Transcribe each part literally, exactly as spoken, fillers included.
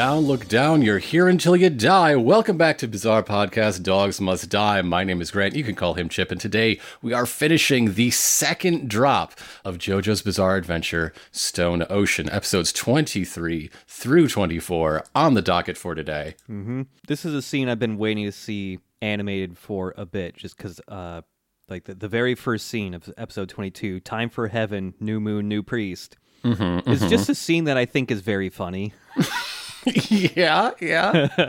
down, look down, you're here until you die. Welcome back to Bizarre Podcast, Dogs Must Die. My name is Grant, you can call him Chip, and today we are finishing the second drop of JoJo's Bizarre Adventure, Stone Ocean, episodes twenty-three through twenty-four on the docket for today. Mm-hmm. This is a scene I've been waiting to see animated for a bit, just because uh, like the, the very first scene of episode twenty-two, Time for Heaven, New Moon, New Priest. Mm-hmm, it's mm-hmm. just a scene that I think is very funny. yeah, yeah.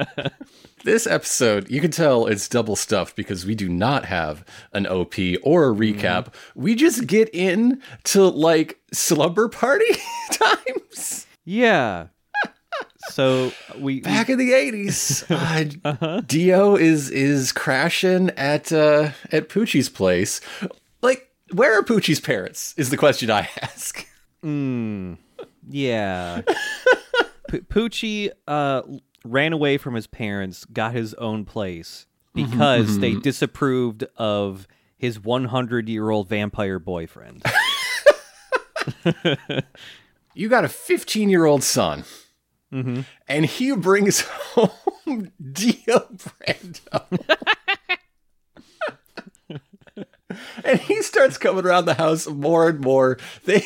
This episode, you can tell it's double stuffed because we do not have an O P or a recap. Mm-hmm. We just get in to like slumber party times. Yeah. So we back we... in the eighties, uh, uh-huh. Dio is is crashing at uh, at Pucci's place. Like, where are Pucci's parents? Is the question I ask. Mm, yeah. P- Pucci uh, ran away from his parents, got his own place, because mm-hmm. they disapproved of his one hundred-year-old vampire boyfriend. You got a fifteen-year-old son, mm-hmm. and he brings home Dio Brando. And he starts coming around the house more and more. They...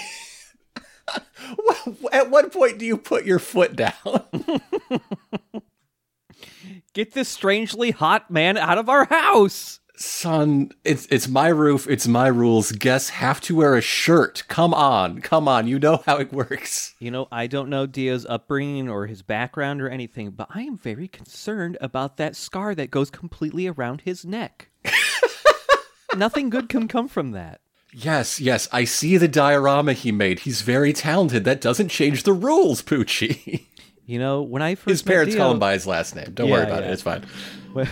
At what point do you put your foot down? Get this strangely hot man out of our house. Son, it's it's my roof, it's my rules. Guests have to wear a shirt. Come on, come on, you know how it works. You know, I don't know Dio's upbringing or his background or anything, but I am very concerned about that scar that goes completely around his neck. Nothing good can come from that. Yes, yes, I see the diorama he made. He's very talented. That doesn't change the rules, Pucci. You know, when I first His met parents Dio, call him by his last name. Don't yeah, worry about yeah. it. It's fine. When,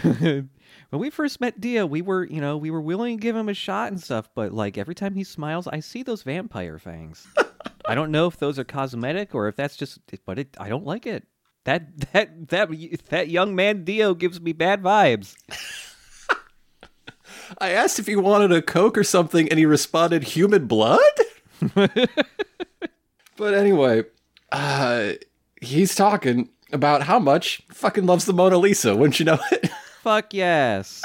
when we first met Dio, we were, you know, we were willing to give him a shot and stuff, but like every time he smiles, I see those vampire fangs. I don't know if those are cosmetic or if that's just but it I don't like it. That that that that young man Dio gives me bad vibes. I asked if he wanted a Coke or something, and he responded, human blood? But anyway, uh, he's talking about how much fucking loves the Mona Lisa, wouldn't you know it? Fuck yes.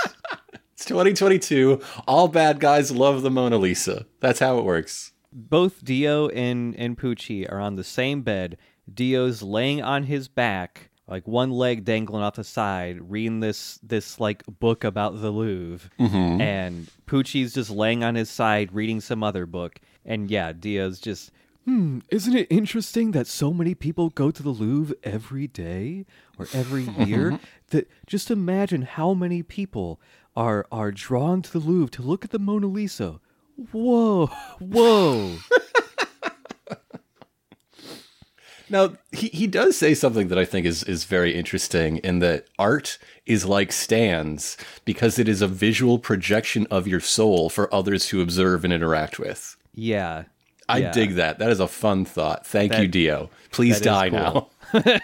It's twenty twenty-two. All bad guys love the Mona Lisa. That's how it works. Both Dio and, and Pucci are on the same bed. Dio's laying on his back, like one leg dangling off the side, reading this this like book about the Louvre, mm-hmm. and Pucci's just laying on his side reading some other book, and yeah, Dio's just, hmm, isn't it interesting that so many people go to the Louvre every day or every year? That just imagine how many people are are drawn to the Louvre to look at the Mona Lisa. Whoa, whoa. Now, he, he does say something that I think is, is very interesting, in that art is like stands because it is a visual projection of your soul for others to observe and interact with. Yeah. I yeah. dig that. That is a fun thought. Thank that, you, Dio. Please die cool. now.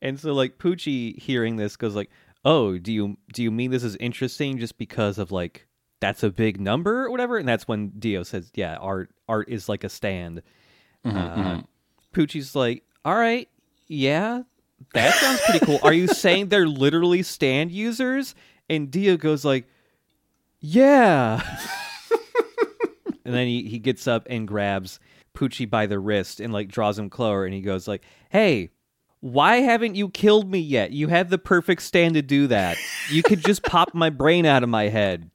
And so, like, Pucci hearing this goes like, oh, do you do you mean this is interesting just because of, like, that's a big number or whatever? And that's when Dio says, yeah, art art is like a stand. Mm-hmm, uh, mm-hmm. Pucci's like, all right, yeah, that sounds pretty cool. Are you saying they're literally stand users? And Dio goes like, yeah. And then he, he gets up and grabs Pucci by the wrist and like draws him closer. And he goes like, hey, why haven't you killed me yet? You have the perfect stand to do that. You could just pop my brain out of my head.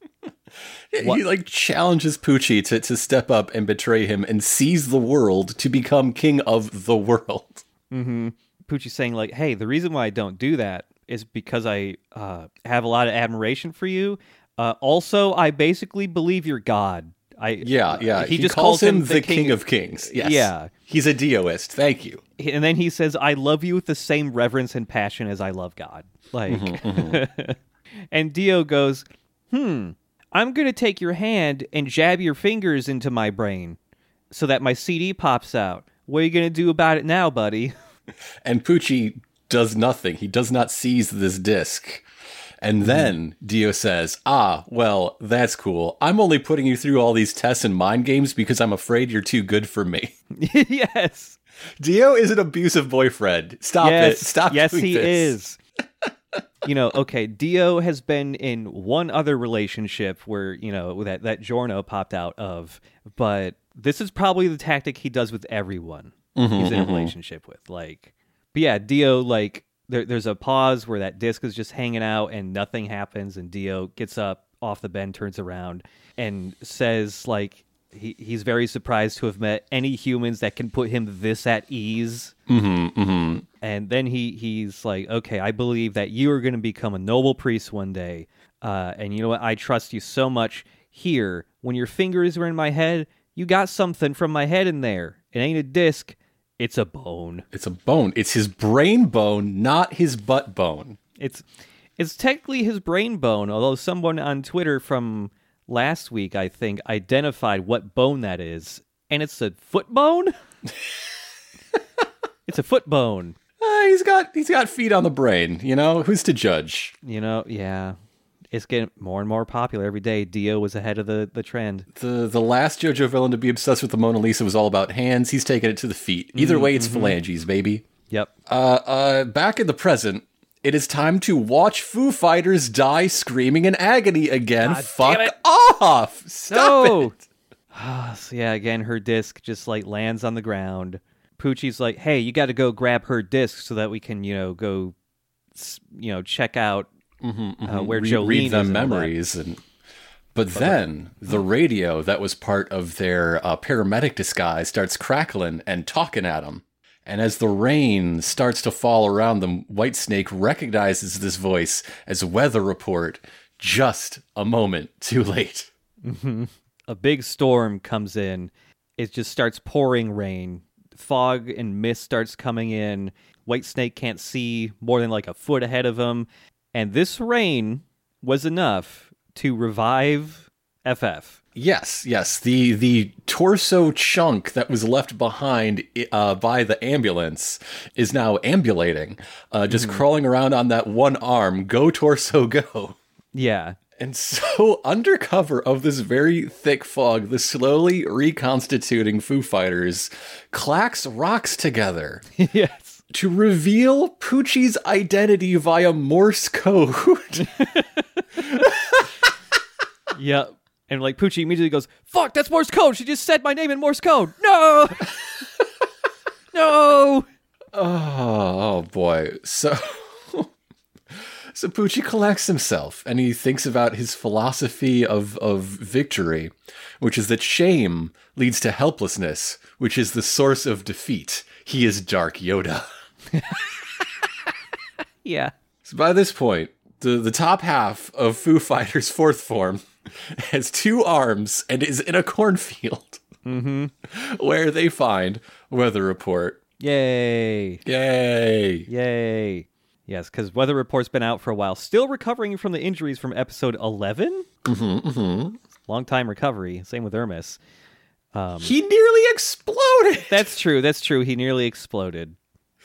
What? He like challenges Pucci to, to step up and betray him and seize the world to become king of the world. Mm-hmm. Pucci's saying like, hey, the reason why I don't do that is because I uh, have a lot of admiration for you. Uh, also, I basically believe you're God. I Yeah, yeah. He, he just calls, calls him the, the king, king of kings. Yes. Yeah. He's a Dioist. Thank you. And then he says, I love you with the same reverence and passion as I love God. Like, mm-hmm, mm-hmm. And Dio goes, hmm. I'm going to take your hand and jab your fingers into my brain so that my C D pops out. What are you going to do about it now, buddy? And Pucci does nothing. He does not seize this disc. And then Dio says, ah, well, that's cool. I'm only putting you through all these tests and mind games because I'm afraid you're too good for me. Yes. Dio is an abusive boyfriend. Stop yes, it. Stop yes, doing this. Yes, he is. You know, okay, Dio has been in one other relationship where, you know, that, that Giorno popped out of, but this is probably the tactic he does with everyone mm-hmm, he's in mm-hmm. a relationship with. Like, but yeah, Dio, like, there, there's a pause where that disc is just hanging out and nothing happens, and Dio gets up off the bend, turns around, and says, like, He he's very surprised to have met any humans that can put him this at ease. Mm-hmm, mm-hmm. And then he he's like, okay, I believe that you are going to become a noble priest one day. Uh, and you know what? I trust you so much. Here, when your fingers were in my head, you got something from my head in there. It ain't a disc. It's a bone. It's a bone. It's his brain bone, not his butt bone. It's, it's technically his brain bone, although someone on Twitter from last week, I think, identified what bone that is, and it's a foot bone. It's a foot bone. Uh, he's got he's got feet on the brain. You know, who's to judge? You know, yeah, it's getting more and more popular every day. Dio was ahead of the, the trend. The the last JoJo villain to be obsessed with the Mona Lisa was all about hands. He's taking it to the feet. Either mm-hmm. way, it's phalanges, baby. Yep. Uh, uh, back in the present. It is time to watch Foo Fighters die screaming in agony again. God, fuck off! Stop no. it! So yeah, again, her disc just, like, lands on the ground. Pucci's like, hey, you gotta go grab her disc so that we can, you know, go, you know, check out mm-hmm, mm-hmm. Uh, where Re- Jolyne read them is memories. And, and But oh, then, that. the radio that was part of their uh, paramedic disguise starts crackling and talking at them. And as the rain starts to fall around them, White Snake recognizes this voice as Weather Report, just a moment too late. Mm-hmm. A big storm comes in. It just starts pouring rain. Fog and mist starts coming in. White Snake can't see more than like a foot ahead of him. And this rain was enough to revive F F. Yes, yes. The the torso chunk that was left behind uh, by the ambulance is now ambulating, uh, just mm-hmm. crawling around on that one arm. Go, torso, go. Yeah. And so, under cover of this very thick fog, the slowly reconstituting Foo Fighters clacks rocks together. Yes. To reveal Pucci's identity via Morse code. Yep. And, like, Pucci immediately goes, fuck, that's Morse code. She just said my name in Morse code. No. No. Oh, oh, boy. So, so Pucci collects himself, and he thinks about his philosophy of, of victory, which is that shame leads to helplessness, which is the source of defeat. He is Dark Yoda. Yeah. So by this point, the, the top half of Foo Fighters' fourth form has two arms and is in a cornfield mm-hmm. where they find Weather Report. Yay. Yay. Yay. Yes, because Weather Report's been out for a while, still recovering from the injuries from episode eleven. Mm-hmm, mm-hmm. Long time recovery. Same with Hermes. Um, he nearly exploded. That's true. That's true. He nearly exploded.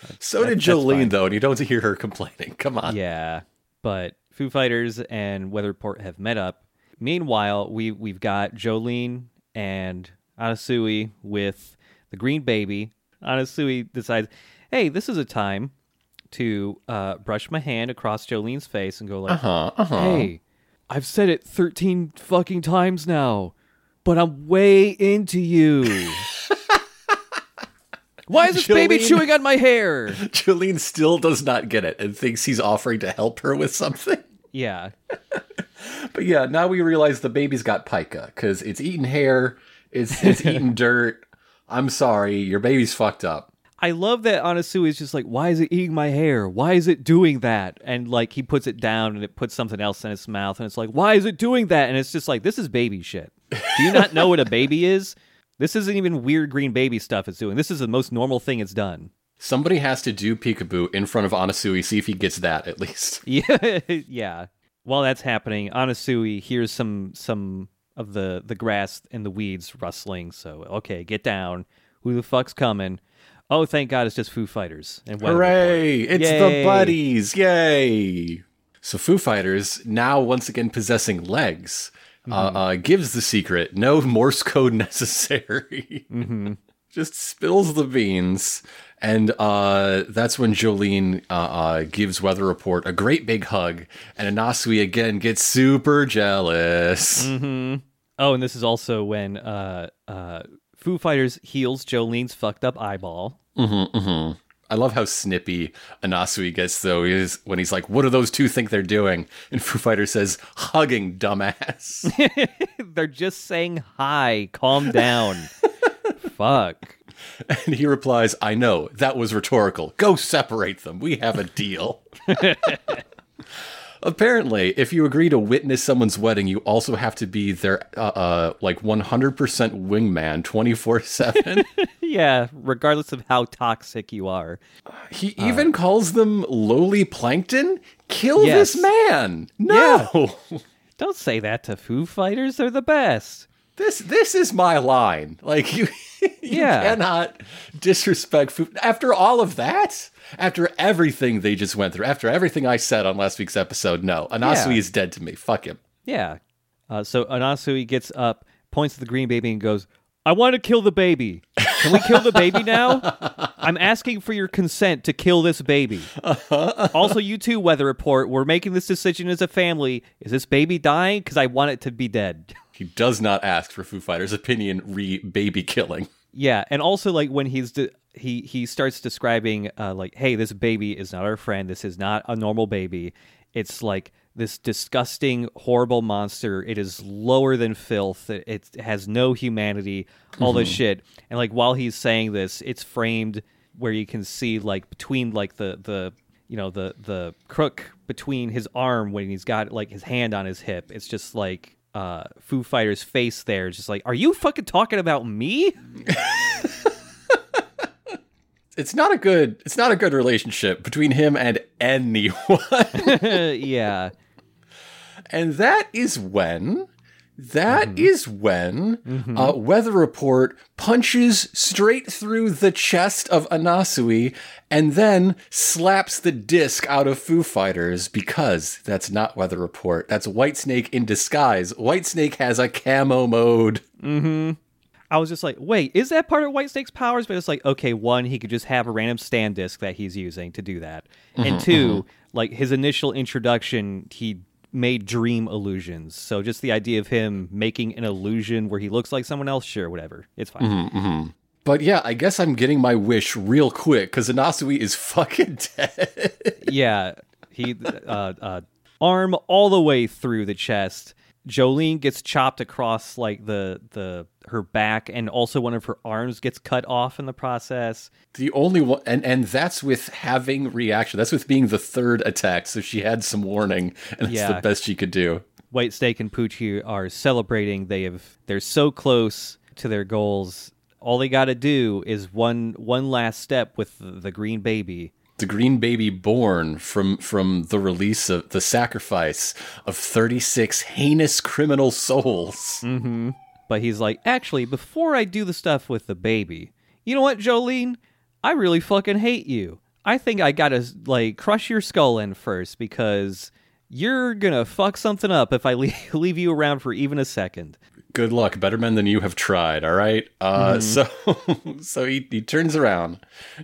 That's, so that, did Jolyne, though, and you don't hear her complaining. Come on. Yeah. But Foo Fighters and Weather Report have met up. Meanwhile, we, we've got Jolyne and Anasui with the green baby. Anasui decides, hey, this is a time to uh, brush my hand across Jolene's face and go like, uh-huh, uh-huh. Hey, I've said it thirteen fucking times now, but I'm way into you. Why is this Jolyne, baby chewing on my hair? Jolyne still does not get it and thinks he's offering to help her with something. Yeah. But yeah, now we realize the baby's got pica, because it's eating hair, it's it's eating dirt. I'm sorry, your baby's fucked up. I love that Anasui is just like, why is it eating my hair? Why is it doing that? And like, he puts it down and it puts something else in its mouth, and it's like, why is it doing that? And it's just like, this is baby shit. Do you not know what a baby is? This isn't even weird green baby stuff it's doing. This is the most normal thing it's done. Somebody has to do peekaboo in front of Anasui, see if he gets that at least. Yeah, yeah. While that's happening, Anasui hears some some of the, the grass and the weeds rustling. So, okay, get down. Who the fuck's coming? Oh, thank God, it's just Foo Fighters. And hooray! It's Yay. The buddies! Yay! So Foo Fighters, now once again possessing legs, mm-hmm. uh, uh, gives the secret. No Morse code necessary. Mm-hmm. just spills the beans. And uh, that's when Jolyne uh, uh, gives Weather Report a great big hug, and Anasui again gets super jealous. Mm-hmm. Oh, and this is also when uh, uh, Foo Fighters heals Jolene's fucked up eyeball. Mm-hmm, mm-hmm. I love how snippy Anasui gets, though, is when he's like, what do those two think they're doing? And Foo Fighters says, hugging, dumbass. They're just saying hi, calm down. Fuck. And he replies, I know, that was rhetorical. Go separate them. We have a deal. Apparently, if you agree to witness someone's wedding, you also have to be their, uh, uh, like, one hundred percent wingman twenty-four seven. Yeah, regardless of how toxic you are. He uh, even calls them lowly plankton? Kill yes. this man! No! Yeah. Don't say that to Foo Fighters. They're the best. This this is my line. Like, you, you yeah. cannot disrespect Foo. After all of that? After everything they just went through? After everything I said on last week's episode? No. Anasui yeah. is dead to me. Fuck him. Yeah. Uh, so Anasui gets up, points at the green baby, and goes, I want to kill the baby. Can we kill the baby now? I'm asking for your consent to kill this baby. Uh-huh, uh-huh. Also, you too, Weather Report. We're making this decision as a family. Is this baby dying? Because I want it to be dead. He does not ask for Foo Fighters' opinion re-baby killing. Yeah, and also, like, when he's de- he he starts describing, uh, like, hey, this baby is not our friend. This is not a normal baby. It's, like, this disgusting, horrible monster. It is lower than filth. It, it has no humanity, all mm-hmm. this shit. And, like, while he's saying this, it's framed where you can see, like, between, like, the, the you know, the, the crook between his arm when he's got, like, his hand on his hip. It's just, like, uh, Foo Fighters' face there. It's just like, are you fucking talking about me? It's not a good, it's not a good relationship between him and anyone. Yeah. And that is when, that mm-hmm. is when mm-hmm. uh, Weather Report punches straight through the chest of Anasui and then slaps the disc out of Foo Fighters, because that's not Weather Report. That's White Snake in disguise. White Snake has a camo mode. Mm-hmm. I was just like, wait, is that part of White Snake's powers? But it's like, okay, one, he could just have a random stand disc that he's using to do that. Mm-hmm, and two, mm-hmm. like his initial introduction, he made dream illusions. So just the idea of him making an illusion where he looks like someone else, sure, whatever. It's fine. Mm-hmm, mm-hmm. But yeah, I guess I'm getting my wish real quick, because Anasui is fucking dead. Yeah. He, uh, uh, arm all the way through the chest. Jolyne gets chopped across, like, the the her back, and also one of her arms gets cut off in the process. The only one, and, and that's with having reaction. That's with being the third attack, so she had some warning, and that's yeah. the best she could do. White Snake and Pucci are celebrating. They have, they're so close to their goals. All they got to do is one one last step with the, the green baby. The green baby born from from the release of the sacrifice of thirty-six heinous criminal souls. Mm-hmm. But he's like, actually, before I do the stuff with the baby, you know what, Jolyne? I really fucking hate you. I think I gotta, like, crush your skull in first, because you're gonna fuck something up if I leave, leave you around for even a second. Good luck. Better men than you have tried, all right? Uh, mm-hmm. So so he, he turns around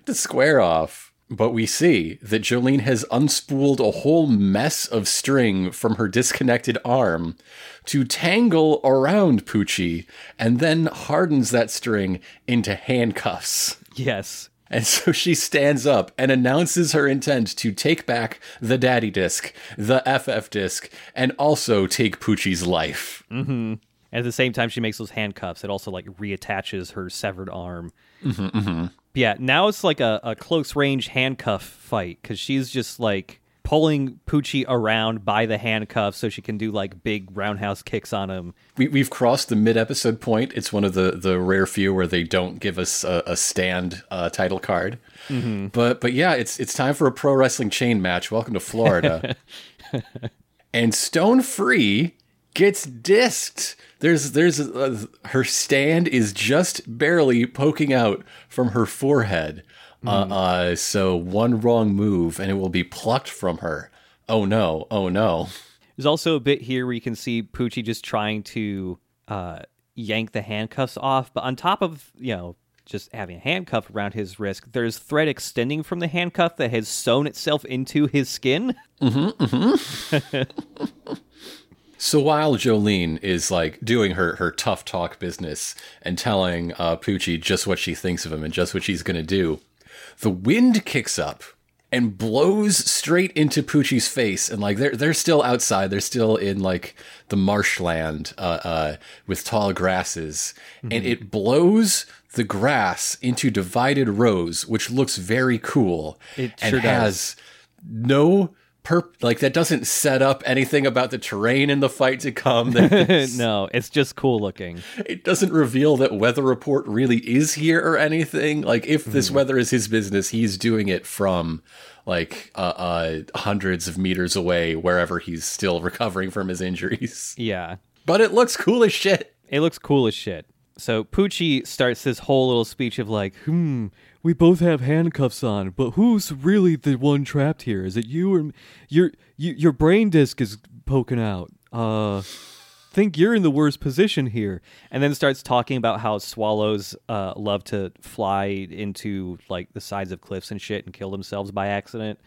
to square off. But we see that Jolyne has unspooled a whole mess of string from her disconnected arm to tangle around Pucci, and then hardens that string into handcuffs. Yes. And so she stands up and announces her intent to take back the daddy disc, the F F disc, and also take Pucci's life. Mm-hmm. At the same time she makes those handcuffs, it also, like, reattaches her severed arm. Mm-hmm, mm-hmm. Yeah, now it's like a, a close-range handcuff fight, because she's just, like, pulling Pucci around by the handcuffs so she can do, like, big roundhouse kicks on him. We, we've crossed the mid-episode point. It's one of the, the rare few where they don't give us a, a stand uh, title card. Mm-hmm. But but yeah, it's it's time for a pro wrestling chain match. Welcome to Florida. And Stone Free gets disked. There's, there's, uh, her stand is just barely poking out from her forehead. Mm. Uh, uh, so one wrong move and it will be plucked from her. Oh no. Oh no. There's also a bit here where you can see Pucci just trying to, uh, yank the handcuffs off, but on top of, you know, just having a handcuff around his wrist, there's thread extending from the handcuff that has sewn itself into his skin. Mm-hmm, mm-hmm. So while Jolyne is, like, doing her, her tough talk business and telling uh, Pucci just what she thinks of him and just what she's going to do, the wind kicks up and blows straight into Pucci's face. And, like, they're, they're still outside. They're still in, like, the marshland uh, uh, with tall grasses. Mm-hmm. And it blows the grass into divided rows, which looks very cool. It sure and does. has no... Perp- like, that doesn't set up anything about the terrain in the fight to come. No, it's just cool looking. It doesn't reveal that Weather Report really is here or anything. Like, if this mm. weather is his business, he's doing it from, like, uh, uh, hundreds of meters away, wherever he's still recovering from his injuries. Yeah. But it looks cool as shit. It looks cool as shit. So Pucci starts this whole little speech of, like, hmm... we both have handcuffs on, but who's really the one trapped here? Is it you or your you, your brain disc is poking out? Uh, think you're in the worst position here. And then starts talking about how swallows uh, love to fly into like the sides of cliffs and shit and kill themselves by accident.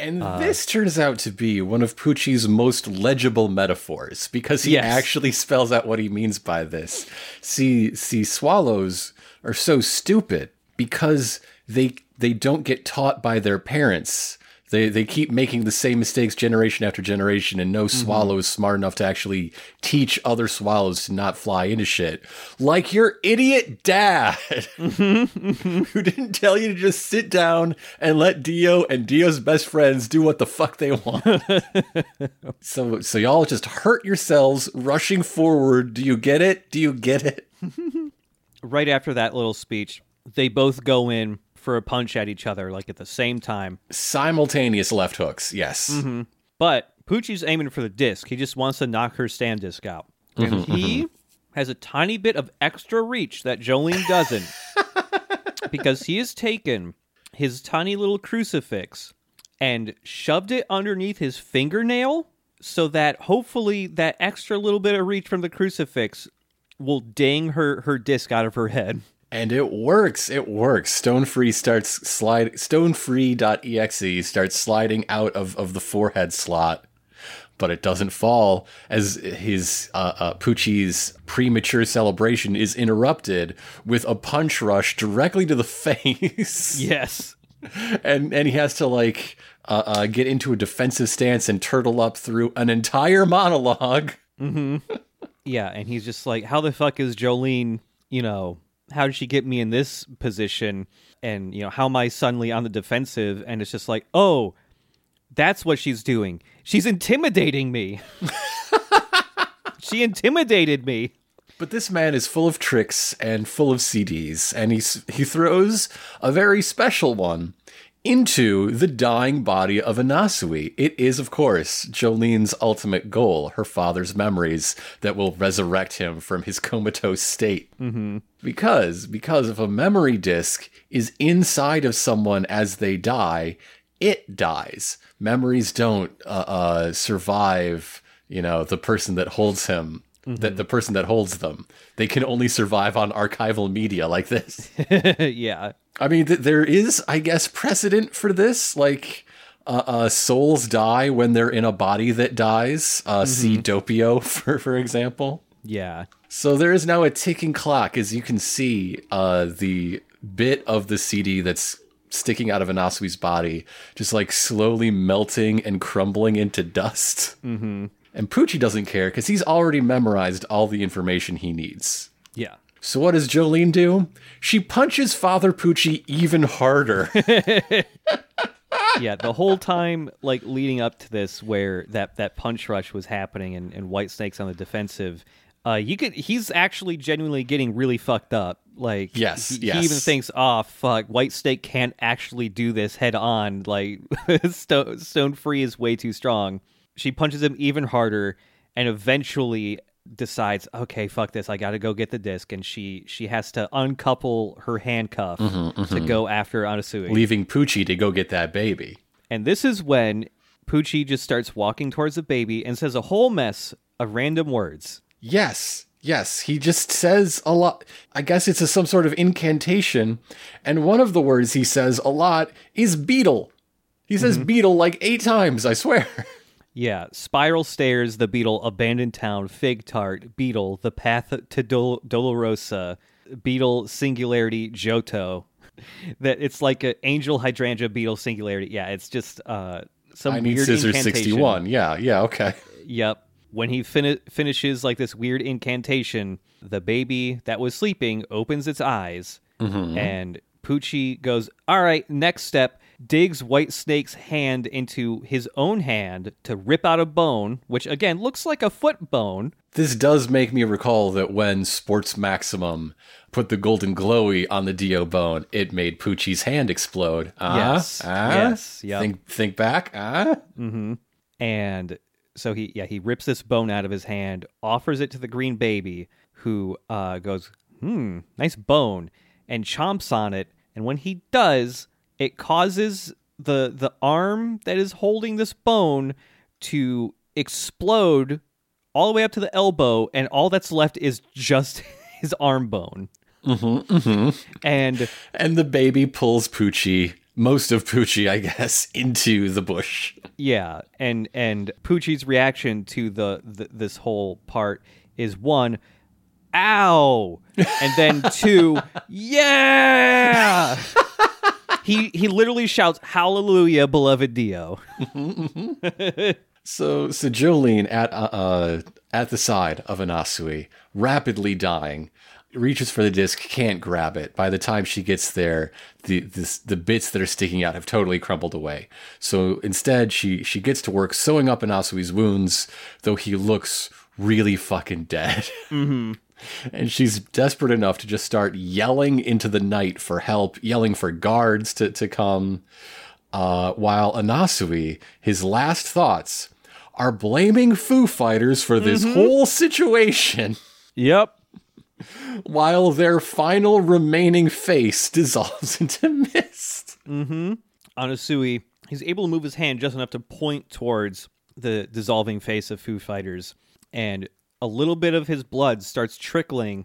And uh, this turns out to be one of Pucci's most legible metaphors because he yes. actually spells out what he means by this. See, see, swallows are so stupid. Because they they don't get taught by their parents. They they keep making the same mistakes generation after generation, and no mm-hmm. swallow is smart enough to actually teach other swallows to not fly into shit. Like your idiot dad, mm-hmm. Mm-hmm. who didn't tell you to just sit down and let Dio and Dio's best friends do what the fuck they want. so so y'all just hurt yourselves rushing forward. Do you get it? Do you get it? Right after that little speech, they both go in for a punch at each other, like, at the same time. Simultaneous left hooks, yes. Mm-hmm. But Pucci's aiming for the disc. He just wants to knock her stand disc out. And mm-hmm, he mm-hmm. has a tiny bit of extra reach that Jolyne doesn't. Because he has taken his tiny little crucifix and shoved it underneath his fingernail so that hopefully that extra little bit of reach from the crucifix will dang her, her disc out of her head. And it works. It works. Stone Free starts slide. Stone Free dot E X E starts sliding out of, of the forehead slot, but it doesn't fall as his uh, uh, Pucci's premature celebration is interrupted with a punch rush directly to the face. Yes, and and he has to like uh, uh, get into a defensive stance and turtle up through an entire monologue. Mm-hmm. Yeah, and he's just like, "How the fuck is Jolyne? You know." How did she get me in this position? And, you know, how am I suddenly on the defensive? And it's just like, oh, that's what she's doing. She's intimidating me. She intimidated me. But this man is full of tricks and full of C Ds. And he, he throws a very special one into the dying body of Anasui. It is, of course, Jolene's ultimate goal, her father's memories that will resurrect him from his comatose state. Mm-hmm. Because, because if a memory disc is inside of someone as they die, it dies. Memories don't uh, uh, survive, you know, the person that holds him, mm-hmm. that the person that holds them. They can only survive on archival media like this. Yeah. I mean, th- there is, I guess, precedent for this. Like, uh, uh, souls die when they're in a body that dies. Uh, mm-hmm. See Doppio, for, for example. Yeah. So there is now a ticking clock, as you can see uh, the bit of the C D that's sticking out of Anasui's body, just like slowly melting and crumbling into dust. Mm-hmm. And Pucci doesn't care because he's already memorized all the information he needs. Yeah. So what does Jolyne do? She punches Father Pucci even harder. Yeah, the whole time, like, leading up to this, where that, that punch rush was happening and, and White Snake's on the defensive, uh, you could he's actually genuinely getting really fucked up. Like, yes, he, yes. he even thinks, oh, fuck, White Snake can't actually do this head on. Like, Stone, Stone Free is way too strong. She punches him even harder, and eventually decides, okay, fuck this, I gotta go get the disc, and she she has to uncouple her handcuff mm-hmm, mm-hmm. to go after Anasui, leaving Pucci to go get that baby. And this is when Pucci just starts walking towards the baby and says a whole mess of random words. Yes, Yes, he just says a lot. I guess it's a, some sort of incantation. And one of the words he says a lot is beetle. He says mm-hmm. beetle like eight times, I swear. Yeah, spiral stairs, the beetle, abandoned town, fig tart, beetle, the path to Dol- Dolorosa, beetle, singularity, Johto. That it's like an angel, hydrangea, beetle, singularity. Yeah, it's just uh, some I weird incantation. I need scissors sixty-one. Yeah, yeah, okay. Yep. When he fin- finishes like this weird incantation, the baby that was sleeping opens its eyes, mm-hmm. and Pucci goes, all right, next step, digs White Snake's hand into his own hand to rip out a bone, which again looks like a foot bone. This does make me recall that when Sports Maximum put the golden glowy on the Dio bone, it made Pucci's hand explode. Uh, yes. Uh, yes. Yep. Think, think back. Uh? Mm-hmm. And... So he, yeah, he rips this bone out of his hand, offers it to the green baby, who uh, goes, hmm, nice bone, and chomps on it. And when he does, it causes the the arm that is holding this bone to explode all the way up to the elbow, and all that's left is just his arm bone. Mm-hmm, mm-hmm. And and the baby pulls Pucci. Most of Pucci, I guess, into the bush. Yeah, and and Pucci's reaction to the, the this whole part is one, ow, and then two, yeah. he he literally shouts, "Hallelujah, beloved Dio." Mm-hmm, mm-hmm. so so Jolyne at uh, uh at the side of Anasui, rapidly dying. Reaches for the disc, can't grab it. By the time she gets there, the this, the bits that are sticking out have totally crumbled away. So instead, she she gets to work sewing up Anasui's wounds, though he looks really fucking dead. Mm-hmm. And she's desperate enough to just start yelling into the night for help, yelling for guards to, to come, uh, while Anasui, his last thoughts, are blaming Foo Fighters for this mm-hmm. whole situation. Yep. While their final remaining face dissolves into mist. Mm-hmm. Anasui, he's able to move his hand just enough to point towards the dissolving face of Foo Fighters, and a little bit of his blood starts trickling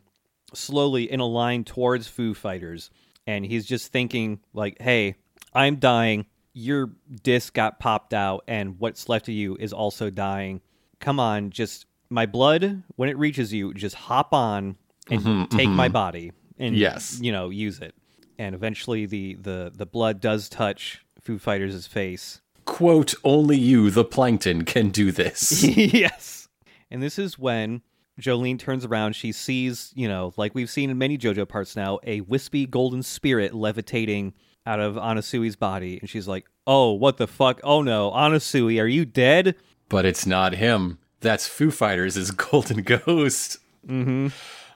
slowly in a line towards Foo Fighters, and he's just thinking, like, hey, I'm dying, your disc got popped out, and what's left of you is also dying. Come on, just, my blood, when it reaches you, just hop on, and mm-hmm, take mm-hmm. my body and, yes. you know, use it. And eventually the, the, the blood does touch Foo Fighters' face. Quote, only you, the plankton, can do this. Yes. And this is when Jolyne turns around. She sees, you know, like we've seen in many JoJo parts now, a wispy golden spirit levitating out of Anasui's body. And she's like, oh, what the fuck? Oh, no. Anasui, are you dead? But it's not him. That's Foo Fighters' golden ghost. Mm-hmm.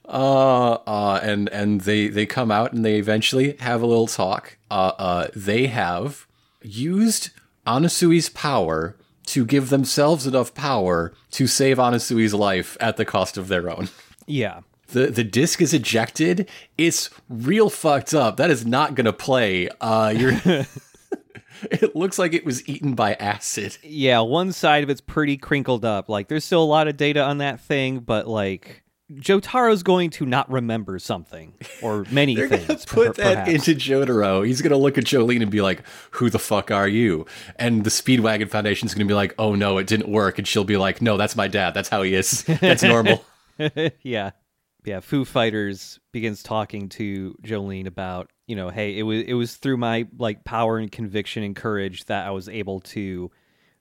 Uh, uh, and, and they, they come out and they eventually have a little talk. Uh, uh, they have used Anasui's power to give themselves enough power to save Anasui's life at the cost of their own. Yeah. The, the disc is ejected. It's real fucked up. That is not going to play. Uh, you're... It looks like it was eaten by acid. Yeah, one side of it's pretty crinkled up. Like, there's still a lot of data on that thing, but, like, Jotaro's going to not remember something, or many They're things. They're going to put per- that perhaps. into Jotaro. He's going to look at Jolyne and be like, who the fuck are you? And the Speedwagon Foundation's going to be like, oh, no, it didn't work. And she'll be like, no, that's my dad. That's how he is. That's normal. Yeah. Yeah, Foo Fighters begins talking to Jolyne about, you know, hey, it was it was through my, like, power and conviction and courage that I was able to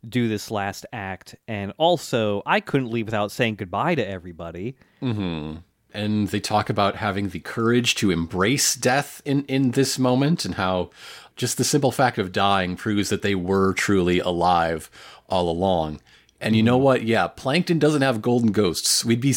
do this last act. And also, I couldn't leave without saying goodbye to everybody. Mm-hmm. And they talk about having the courage to embrace death in, in this moment, and how just the simple fact of dying proves that they were truly alive all along. And you know what? Yeah, Plankton doesn't have golden ghosts. We'd be...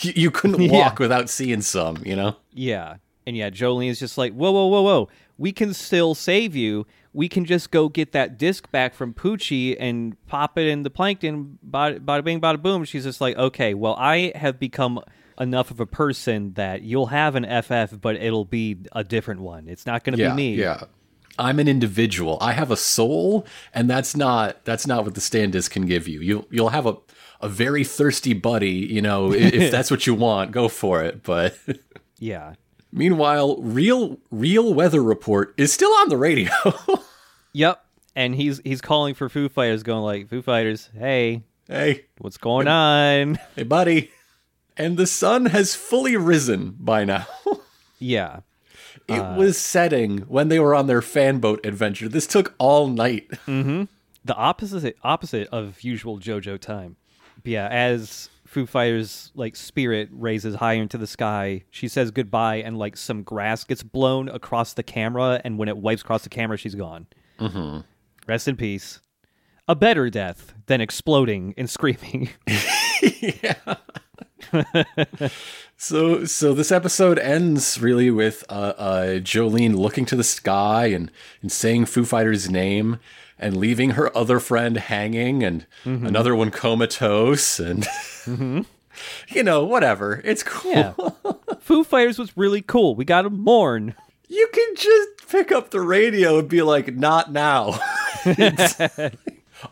You couldn't walk yeah. without seeing some, you know? Yeah. And yeah, Jolyne is just like, whoa, whoa, whoa, whoa. We can still save you. We can just go get that disc back from Pucci and pop it in the plankton, bada, bada bing, bada boom. She's just like, okay, well, I have become enough of a person that you'll have an F F, but it'll be a different one. It's not going to yeah, be me. Yeah. I'm an individual. I have a soul, and that's not that's not what the stand is can give you. You'll you'll have a, a very thirsty buddy, you know, if, if that's what you want, go for it. But yeah. Meanwhile, real real Weather Report is still on the radio. Yep. And he's he's calling for Foo Fighters, going like, Foo Fighters, hey. Hey. What's going hey, on? Hey, buddy. And the sun has fully risen by now. Yeah. It uh, was setting when they were on their fanboat adventure. This took all night. Mm-hmm. The opposite opposite of usual JoJo time. But yeah, as Foo Fighters' like spirit raises higher into the sky, she says goodbye, and like some grass gets blown across the camera, and when it wipes across the camera, she's gone. Mm-hmm. Rest in peace. A better death than exploding and screaming. Yeah. so so this episode ends really with uh, uh, Jolyne looking to the sky and, and saying Foo Fighters' name and leaving her other friend hanging and mm-hmm. another one comatose and, mm-hmm. you know, whatever. It's cool. Yeah. Foo Fighters was really cool. We got to mourn. You can just pick up the radio and be like, not now.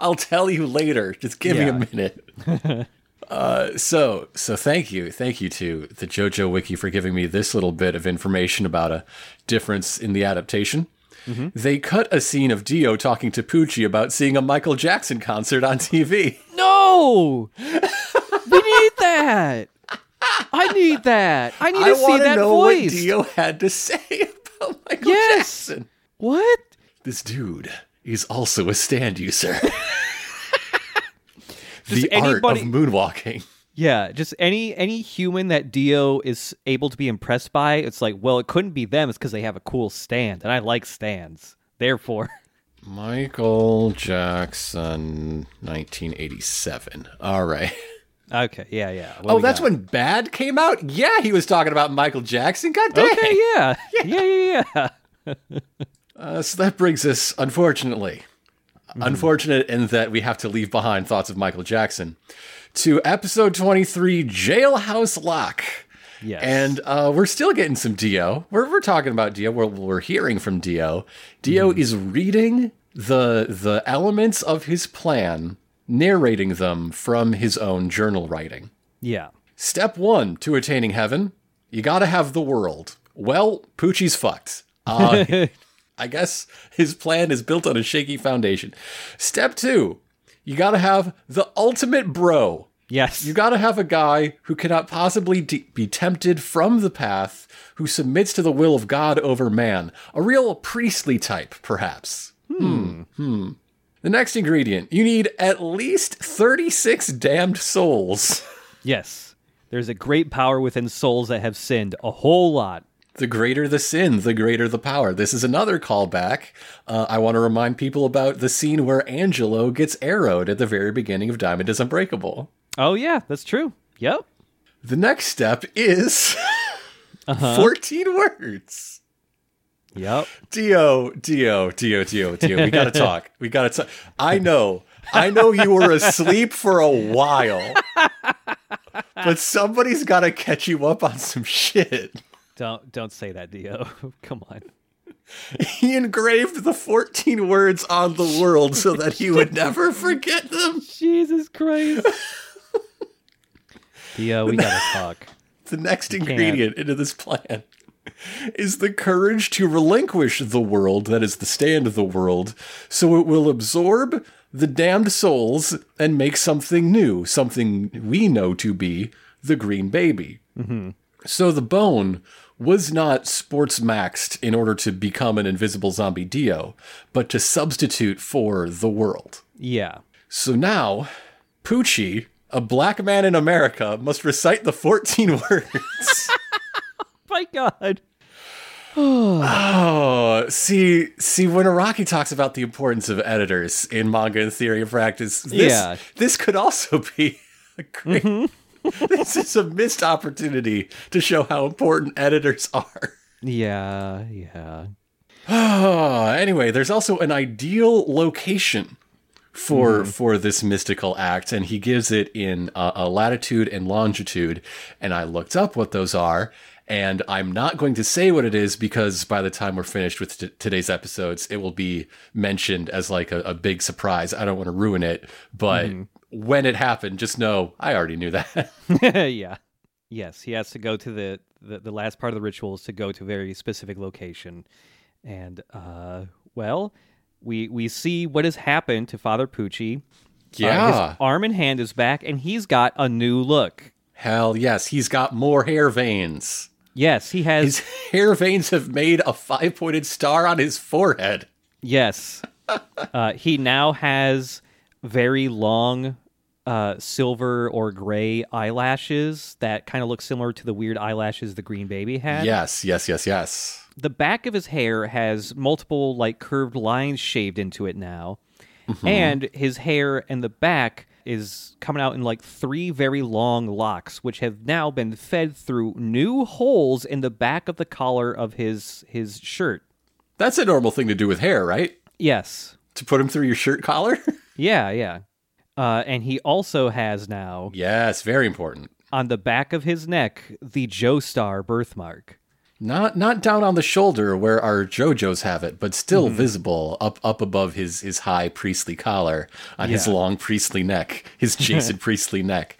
I'll tell you later. Just give yeah. me a minute. Uh, so, so thank you. Thank you to the JoJo Wiki for giving me this little bit of information about a difference in the adaptation. Mm-hmm. They cut a scene of Dio talking to Pucci about seeing a Michael Jackson concert on T V. No! We need that! I need that! I need I to see that know voice! What Dio had to say about Michael yes. Jackson. What? This dude is also a stand user. Just the anybody, art of moonwalking. Yeah, just any any human that Dio is able to be impressed by, it's like, well, it couldn't be them. It's because they have a cool stand, and I like stands. Therefore. Michael Jackson, nineteen eighty-seven. All right. Okay, yeah, yeah. What oh, that's got? When Bad came out? Yeah, he was talking about Michael Jackson. God dang. Okay, yeah. Yeah, yeah, yeah. yeah. uh, so that brings us, unfortunately... Unfortunate in that we have to leave behind thoughts of Michael Jackson to episode twenty-three, Jailhouse Lock. Yes. And uh, we're still getting some Dio. We're we're talking about Dio. We're we're hearing from Dio. Dio mm. is reading the the elements of his plan, narrating them from his own journal writing. Yeah. Step one to attaining heaven, you gotta have the world. Well, Pucci's fucked. Uh I guess his plan is built on a shaky foundation. Step two, you got to have the ultimate bro. Yes. You got to have a guy who cannot possibly de- be tempted from the path, who submits to the will of God over man. A real priestly type, perhaps. Hmm. Hmm. The next ingredient, you need at least thirty-six damned souls. Yes. There's a great power within souls that have sinned a whole lot. The greater the sin, the greater the power. This is another callback. Uh, I want to remind people about the scene where Angelo gets arrowed at the very beginning of Diamond is Unbreakable. Oh, yeah, that's true. Yep. The next step is uh-huh. fourteen words. Yep. Dio, Dio, Dio, Dio, Dio. We got to talk. We got to talk. I know. I know you were asleep for a while. But somebody's got to catch you up on some shit. Don't don't say that, Dio. Come on. He engraved the fourteen words on the world so that he would never forget them. Jesus Christ. Dio, we gotta talk. The next we ingredient can't. into this plan is the courage to relinquish the world, that is the stand of the world, so it will absorb the damned souls and make something new, something we know to be the green baby. Mm-hmm. So the bone was not sports maxed in order to become an invisible zombie Dio, but to substitute for the world. Yeah. So now, Pucci, a black man in America, must recite the fourteen words. My God. Oh, see, see, when Araki talks about the importance of editors in manga and theory of practice, this, yeah. this could also be a great... Mm-hmm. This is a missed opportunity to show how important editors are. Yeah, yeah. Oh, anyway, there's also an ideal location for mm. for this mystical act, and he gives it in uh, a latitude and longitude. And I looked up what those are, And I'm not going to say what it is, because by the time we're finished with t- today's episodes, it will be mentioned as like a, a big surprise. I don't want to ruin it, but mm. when it happened, just know I already knew that. Yeah. Yes, he has to go to the, the, the last part of the ritual is to go to a very specific location. And, uh, well, we we see what has happened to Father Pucci. Yeah. Uh, his arm and hand is back, and he's got a new look. Hell yes, he's got more hair veins. Yes, he has. His hair veins have made a five-pointed star on his forehead. Yes. uh, he now has very long uh, silver or gray eyelashes that kind of look similar to the weird eyelashes the green baby had. Yes, yes, yes, yes. The back of his hair has multiple, like, curved lines shaved into it now. Mm-hmm. And his hair in the back is coming out in, like, three very long locks, which have now been fed through new holes in the back of the collar of his his shirt. That's a normal thing to do with hair, right? Yes. To put him through your shirt collar? Yeah, yeah. Uh, and he also has now... Yes, very important. On the back of his neck, the Joestar birthmark. Not not down on the shoulder where our JoJo's have it, but still mm. visible up up above his, his high priestly collar on yeah. his long priestly neck, his Jason priestly neck.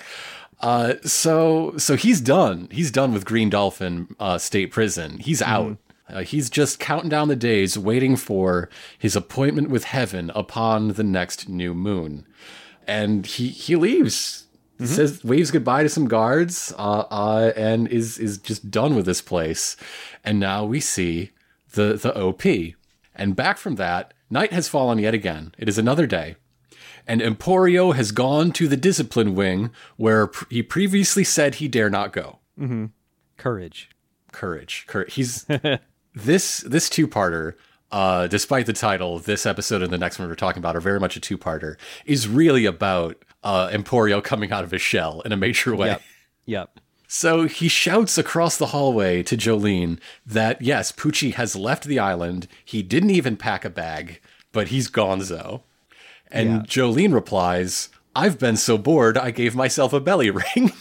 Uh, so so he's done. He's done with Green Dolphin uh, State Prison. He's mm. out. Uh, he's just counting down the days, waiting for his appointment with heaven upon the next new moon. And he, he leaves. Mm-hmm. Says waves goodbye to some guards, uh, uh, and is is just done with this place. And now we see the the O P. And back from that, night has fallen yet again. It is another day, and Emporio has gone to the discipline wing where pr- he previously said he dare not go. Mm-hmm. Courage, courage, courage. He's this this two-parter. Uh, despite the title, this episode and the next one we're talking about are very much a two-parter. Is really about. Uh, Emporio coming out of his shell in a major way. Yep. Yep. So he shouts across the hallway to Jolyne that, yes, Pucci has left the island. He didn't even pack a bag, but he's gonzo. And yeah. Jolyne replies, I've been so bored, I gave myself a belly ring.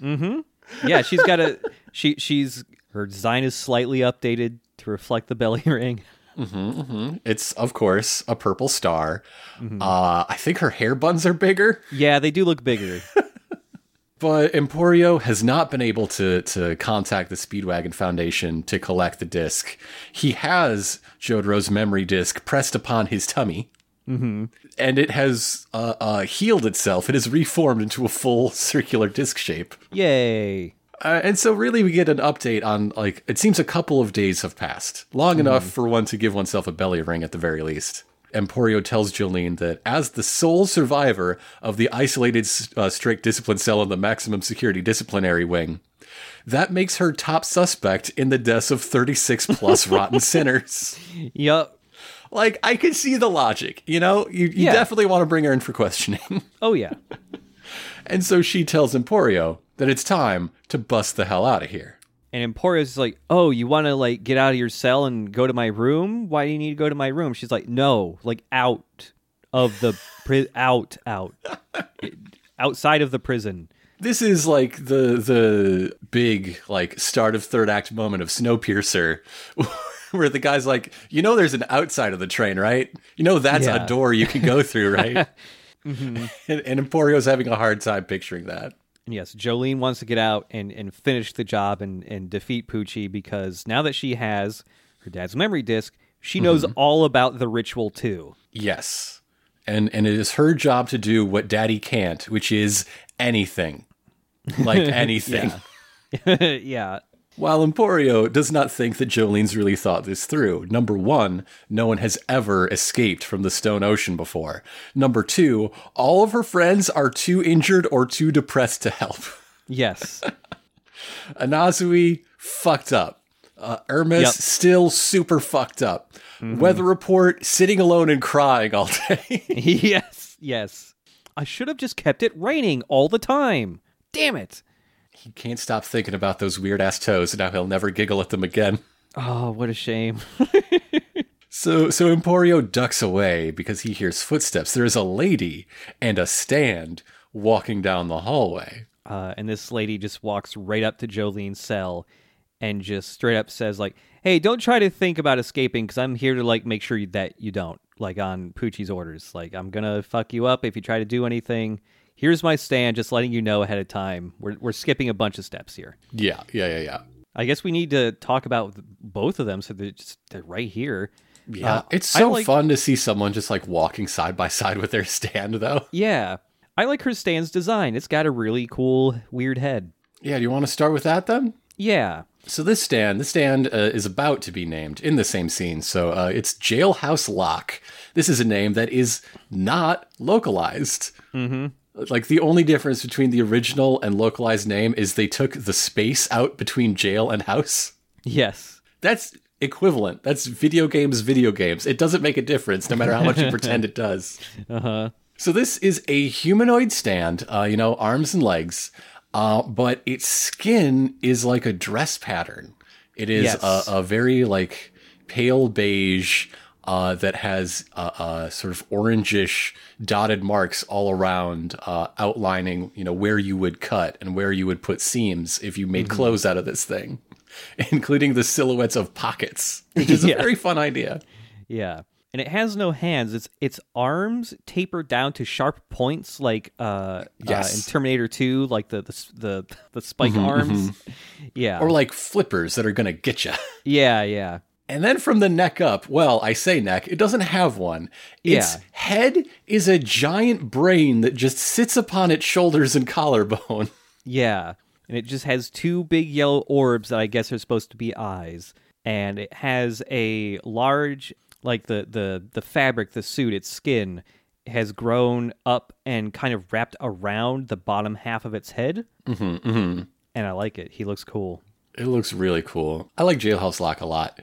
Mm-hmm. Yeah, she's got a... she. She's her design is slightly updated to reflect the belly ring. Mm-hmm, mm-hmm. It's, of course, a purple star. Mm-hmm. Uh, I think her hair buns are bigger. Yeah, they do look bigger. But Emporio has not been able to, to contact the Speedwagon Foundation to collect the disc. He has Jotaro's memory disc pressed upon his tummy. Mm-hmm. And it has uh, uh, healed itself. It has reformed into a full circular disc shape. Yay! Uh, and so really we get an update on, like, it seems a couple of days have passed. Long mm. enough for one to give oneself a belly ring at the very least. Emporio tells Jolyne that as the sole survivor of the isolated uh, strict discipline cell in the maximum security disciplinary wing, that makes her top suspect in the deaths of thirty-six plus rotten sinners. Yup. Like, I could see the logic, you know? You, you yeah. definitely want to bring her in for questioning. Oh, yeah. And so she tells Emporio that it's time to bust the hell out of here. And Emporio's like, oh, you want to, like, get out of your cell and go to my room? Why do you need to go to my room? She's like, no, like, out of the... Pri- out, out. Outside of the prison. This is, like, the the big, like, start of third act moment of Snowpiercer, where the guy's like, you know there's an outside of the train, right? You know that's yeah. a door you can go through, right? Mm-hmm. And, and Emporio's having a hard time picturing that. And yes, Jolyne wants to get out and, and finish the job and, and defeat Pucci, because now that she has her dad's memory disc, she knows mm-hmm. all about the ritual too. Yes. And and it is her job to do what daddy can't, which is anything. Like anything. Yeah. Yeah. While Emporio does not think that Jolene's really thought this through. Number one, no one has ever escaped from the Stone Ocean before. Number two, all of her friends are too injured or too depressed to help. Yes. Anasui, fucked up. Uh, Hermes, yep. still super fucked up. Mm-hmm. Weather Report, sitting alone and crying all day. Yes, yes. I should have just kept it raining all the time. Damn it. He can't stop thinking about those weird-ass toes, and now he'll never giggle at them again. Oh, what a shame. so so Emporio ducks away because he hears footsteps. There is a lady and a stand walking down the hallway. Uh, and this lady just walks right up to Jolene's cell and just straight up says, like, hey, don't try to think about escaping because I'm here to, like, make sure that you don't, like, on Pucci's orders. Like, I'm going to fuck you up if you try to do anything. Here's my stand, just letting you know ahead of time. We're we're skipping a bunch of steps here. Yeah, yeah, yeah, yeah. I guess we need to talk about both of them so they're, just, they're right here. Yeah, uh, it's so like, fun to see someone just, like, walking side by side with their stand, though. Yeah, I like her stand's design. It's got a really cool, weird head. Yeah, do you want to start with that, then? Yeah. So this stand, this stand uh, is about to be named in the same scene. So uh, it's Jailhouse Lock. This is a name that is not localized. Mm-hmm. Like, the only difference between the original and localized name is they took the space out between jail and house. Yes. That's equivalent. That's video games, video games. It doesn't make a difference, no matter how much you pretend it does. Uh-huh. So this is a humanoid stand, uh, you know, arms and legs, uh, but its skin is like a dress pattern. It is yes. a, a very, like, pale beige Uh, that has uh, uh, sort of orangish dotted marks all around, uh, outlining, you know, where you would cut and where you would put seams if you made mm-hmm. clothes out of this thing, including the silhouettes of pockets, which is yeah. a very fun idea. Yeah. And it has no hands. It's its arms taper down to sharp points like uh, yes. uh, in Terminator two, like the the, the, the spike mm-hmm, arms. Mm-hmm. Yeah. Or like flippers that are going to get you. Yeah, yeah. And then from the neck up, well, I say neck, it doesn't have one. Its yeah. head is a giant brain that just sits upon its shoulders and collarbone. Yeah, and it just has two big yellow orbs that I guess are supposed to be eyes. And it has a large, like the, the, the fabric, the suit, its skin, has grown up and kind of wrapped around the bottom half of its head. Mm-hmm, mm-hmm. And I like it. He looks cool. It looks really cool. I like Jailhouse Lock a lot.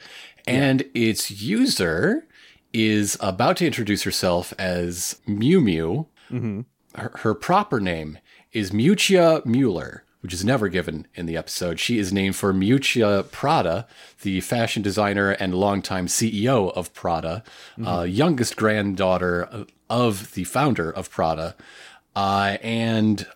And yeah. its user is about to introduce herself as Mew Mew. Mm-hmm. Her, her proper name is Miu Miu Mueller, which is never given in the episode. She is named for Miu Prada, the fashion designer and longtime C E O of Prada, mm-hmm. uh, youngest granddaughter of the founder of Prada. Uh, and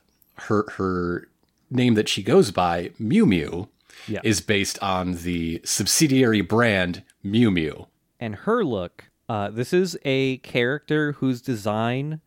her her name that she goes by, Mew Mew, Yeah. is based on the subsidiary brand Mew Mew. And her look, uh, this is a character whose design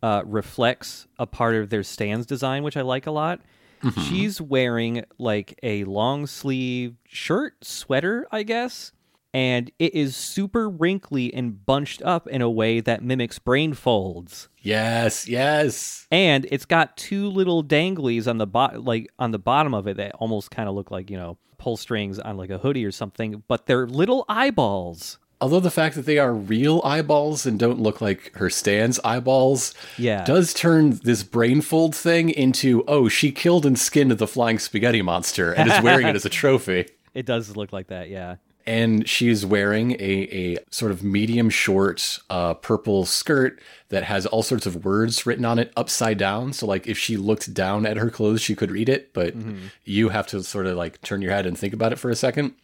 uh, reflects a part of their stand's design, which I like a lot. Mm-hmm. She's wearing like a long sleeve shirt, sweater, I guess, and it is super wrinkly and bunched up in a way that mimics brain folds. Yes, yes. And it's got two little danglies on the bo- like on the bottom of it that almost kind of look like, you know, pull strings on like a hoodie or something, but they're little eyeballs. Although the fact that they are real eyeballs and don't look like her stand's eyeballs yeah. does turn this brain fold thing into, oh, she killed and skinned the flying spaghetti monster and is wearing it as a trophy. It does look like that, yeah. And she's wearing a, a sort of medium short uh, purple skirt that has all sorts of words written on it upside down. So, like, if she looked down at her clothes, she could read it. But mm-hmm. you have to sort of, like, turn your head and think about it for a second.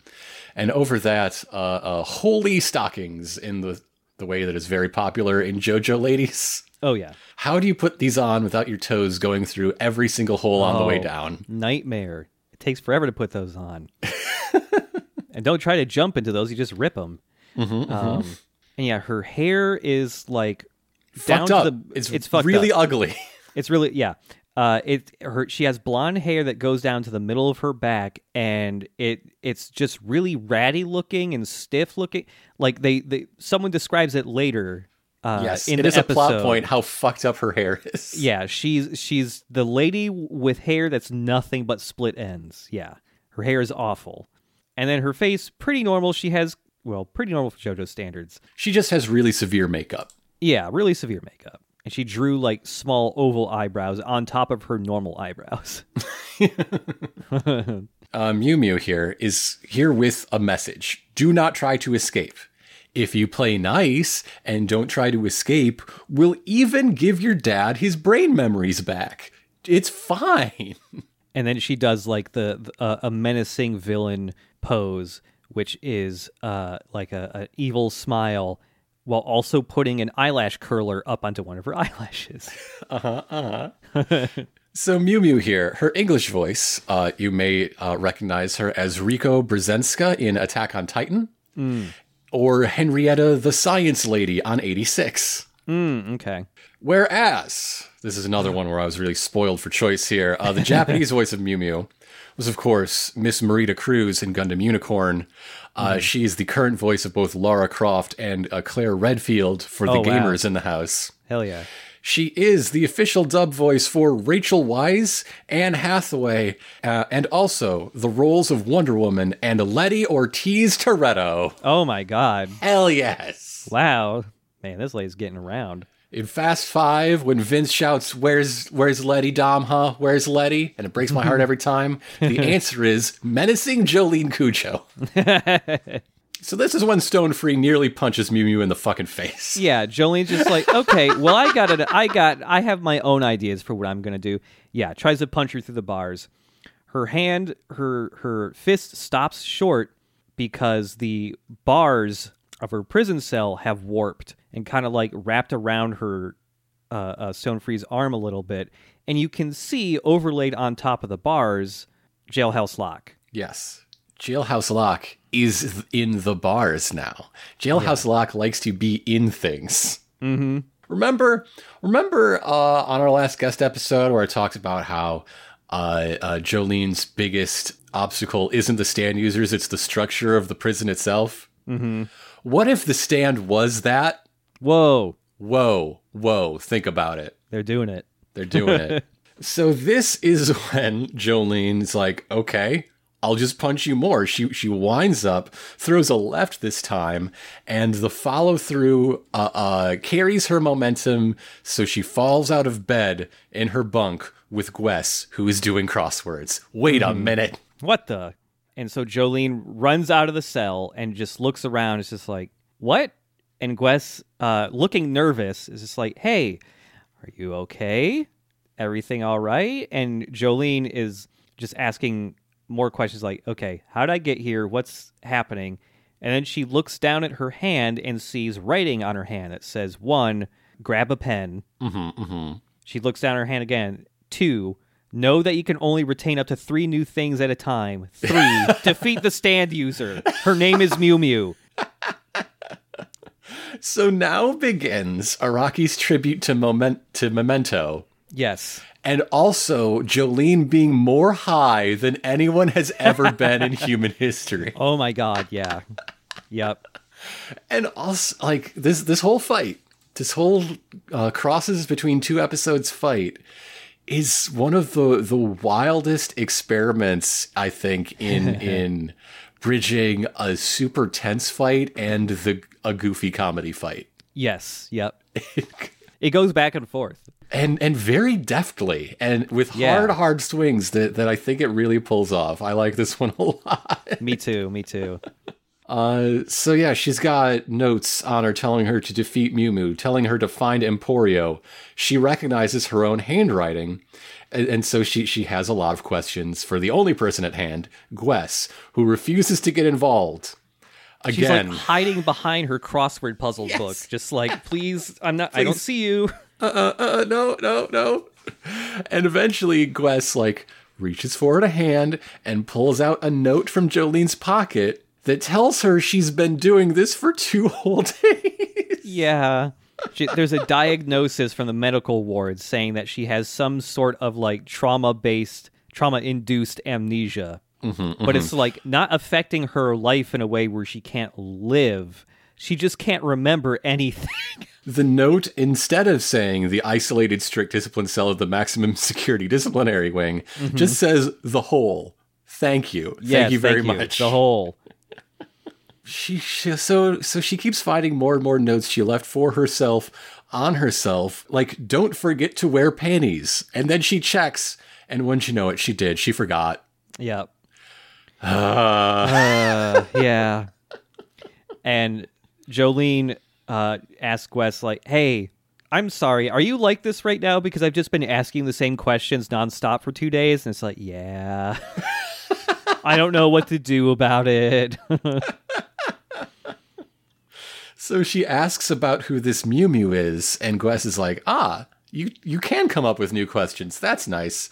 And over that, uh, uh, holy stockings in the, the way that is very popular in JoJo ladies. Oh, yeah. How do you put these on without your toes going through every single hole on oh, the way down? Nightmare. It takes forever to put those on. And don't try to jump into those. You just rip them. Mm-hmm, um, mm-hmm. And yeah, her hair is like down fucked up. To the, it's, it's fucked really up. ugly. It's really, yeah. Uh, it her she has blonde hair that goes down to the middle of her back, and it it's just really ratty looking and stiff looking. Like they, they someone describes it later. Uh, yes, in it the is episode. A plot point how fucked up her hair is. Yeah, she's she's the lady with hair that's nothing but split ends. Yeah, her hair is awful. And then her face, pretty normal. She has, well, pretty normal for JoJo standards. She just has really severe makeup. Yeah, really severe makeup. And she drew, like, small oval eyebrows on top of her normal eyebrows. uh, Mew Mew here is here with a message. Do not try to escape. If you play nice and don't try to escape, we'll even give your dad his brain memories back. It's fine. And then she does, like, the, the uh, a menacing villain pose, which is uh, like a, a evil smile, while also putting an eyelash curler up onto one of her eyelashes. Uh-huh, uh-huh. So Miu Miu here, her English voice, uh, you may uh, recognize her as Rico Brzezinska in Attack on Titan, mm. or Henrietta the Science Lady on eighty-six. Mm, okay. Whereas, this is another one where I was really spoiled for choice here, uh, the Japanese voice of Miu Miu was, of course, Miss Marita Cruz in Gundam Unicorn. Uh, mm. She is the current voice of both Lara Croft and uh, Claire Redfield for oh, the gamers wow. in the house. Hell yeah. She is the official dub voice for Rachel Weisz, Anne Hathaway, uh, and also the roles of Wonder Woman and Letty Ortiz-Toretto. Oh my god. Hell yes. Wow. Man, this lady's getting around. In Fast Five, when Vince shouts, where's where's Letty, Dom, huh? Where's Letty? And it breaks my heart every time. The answer is menacing Jolyne Cujo. So this is when Stone Free nearly punches Miu Miu in the fucking face. Yeah, Jolene's just like, okay, well, I got it. I got, I have my own ideas for what I'm going to do. Yeah, tries to punch her through the bars. Her hand, her her fist stops short because the bars of her prison cell have warped and kind of like wrapped around her uh, uh, Stone Free's arm a little bit. And you can see overlaid on top of the bars, Jailhouse Lock. Yes. Jailhouse Lock is in the bars now. Jailhouse yeah. Lock likes to be in things. Mm-hmm. Remember, remember uh, on our last guest episode where I talked about how uh, uh, Jolene's biggest obstacle isn't the stand users, it's the structure of the prison itself? Mm-hmm. What if the stand was that? Whoa. Whoa. Whoa. Think about it. They're doing it. They're doing it. So this is when Jolene's like, okay, I'll just punch you more. She she winds up, throws a left this time, and the follow-through uh, uh, carries her momentum, so she falls out of bed in her bunk with Gwes, who is doing crosswords. Wait mm. a minute. What the? And so Jolyne runs out of the cell and just looks around. It's just like, what? And Gwes, uh, looking nervous, is just like, hey, are you okay? Everything all right? And Jolyne is just asking more questions like, okay, how did I get here? What's happening? And then she looks down at her hand and sees writing on her hand that says, one, grab a pen. Mm-hmm, mm-hmm. She looks down at her hand again. Two, know that you can only retain up to three new things at a time. Three, defeat the stand user. Her name is Miu Miu. So now begins Araki's tribute to, Moment- to Memento. Yes. And also, Jolyne being more high than anyone has ever been in human history. Oh my god, yeah. Yep. And also, like, this this whole fight, this whole uh, crosses between two episodes fight is one of the, the wildest experiments, I think, in in bridging a super tense fight and the a goofy comedy fight. Yes, yep. It goes back and forth. And and very deftly, and with yeah. hard, hard swings that, that I think it really pulls off. I like this one a lot. Me too, me too. Uh, so yeah, she's got notes on her telling her to defeat Miu Miu, telling her to find Emporio. She recognizes her own handwriting, and, and so she, she has a lot of questions for the only person at hand, Gwes, who refuses to get involved. Again. She's like hiding behind her crossword puzzles yes. book, just like, please, I'm not, please. I don't see you. Uh, uh, uh, no, no, no. And eventually, Gwes, like, reaches forward a hand and pulls out a note from Jolene's pocket that tells her she's been doing this for two whole days. Yeah. She, there's a diagnosis from the medical ward saying that she has some sort of, like, trauma-based, trauma-induced amnesia. Mm-hmm, mm-hmm. But it's, like, not affecting her life in a way where she can't live. She just can't remember anything. The note, instead of saying the isolated strict discipline cell of the maximum security disciplinary wing, mm-hmm. just says the whole. Thank you. Thank yes, you very thank you. much. The whole. she, she so so she keeps finding more and more notes she left for herself on herself, like don't forget to wear panties. And then she checks, and wouldn't you know it, she did. She forgot. Yep. Uh, uh, yeah. And Jolyne uh, asked Gwes, like, hey, I'm sorry, are you like this right now? Because I've just been asking the same questions nonstop for two days. And it's like, yeah, I don't know what to do about it. So she asks about who this Miu Miu is. And Gwes is like, ah, You you can come up with new questions. That's nice.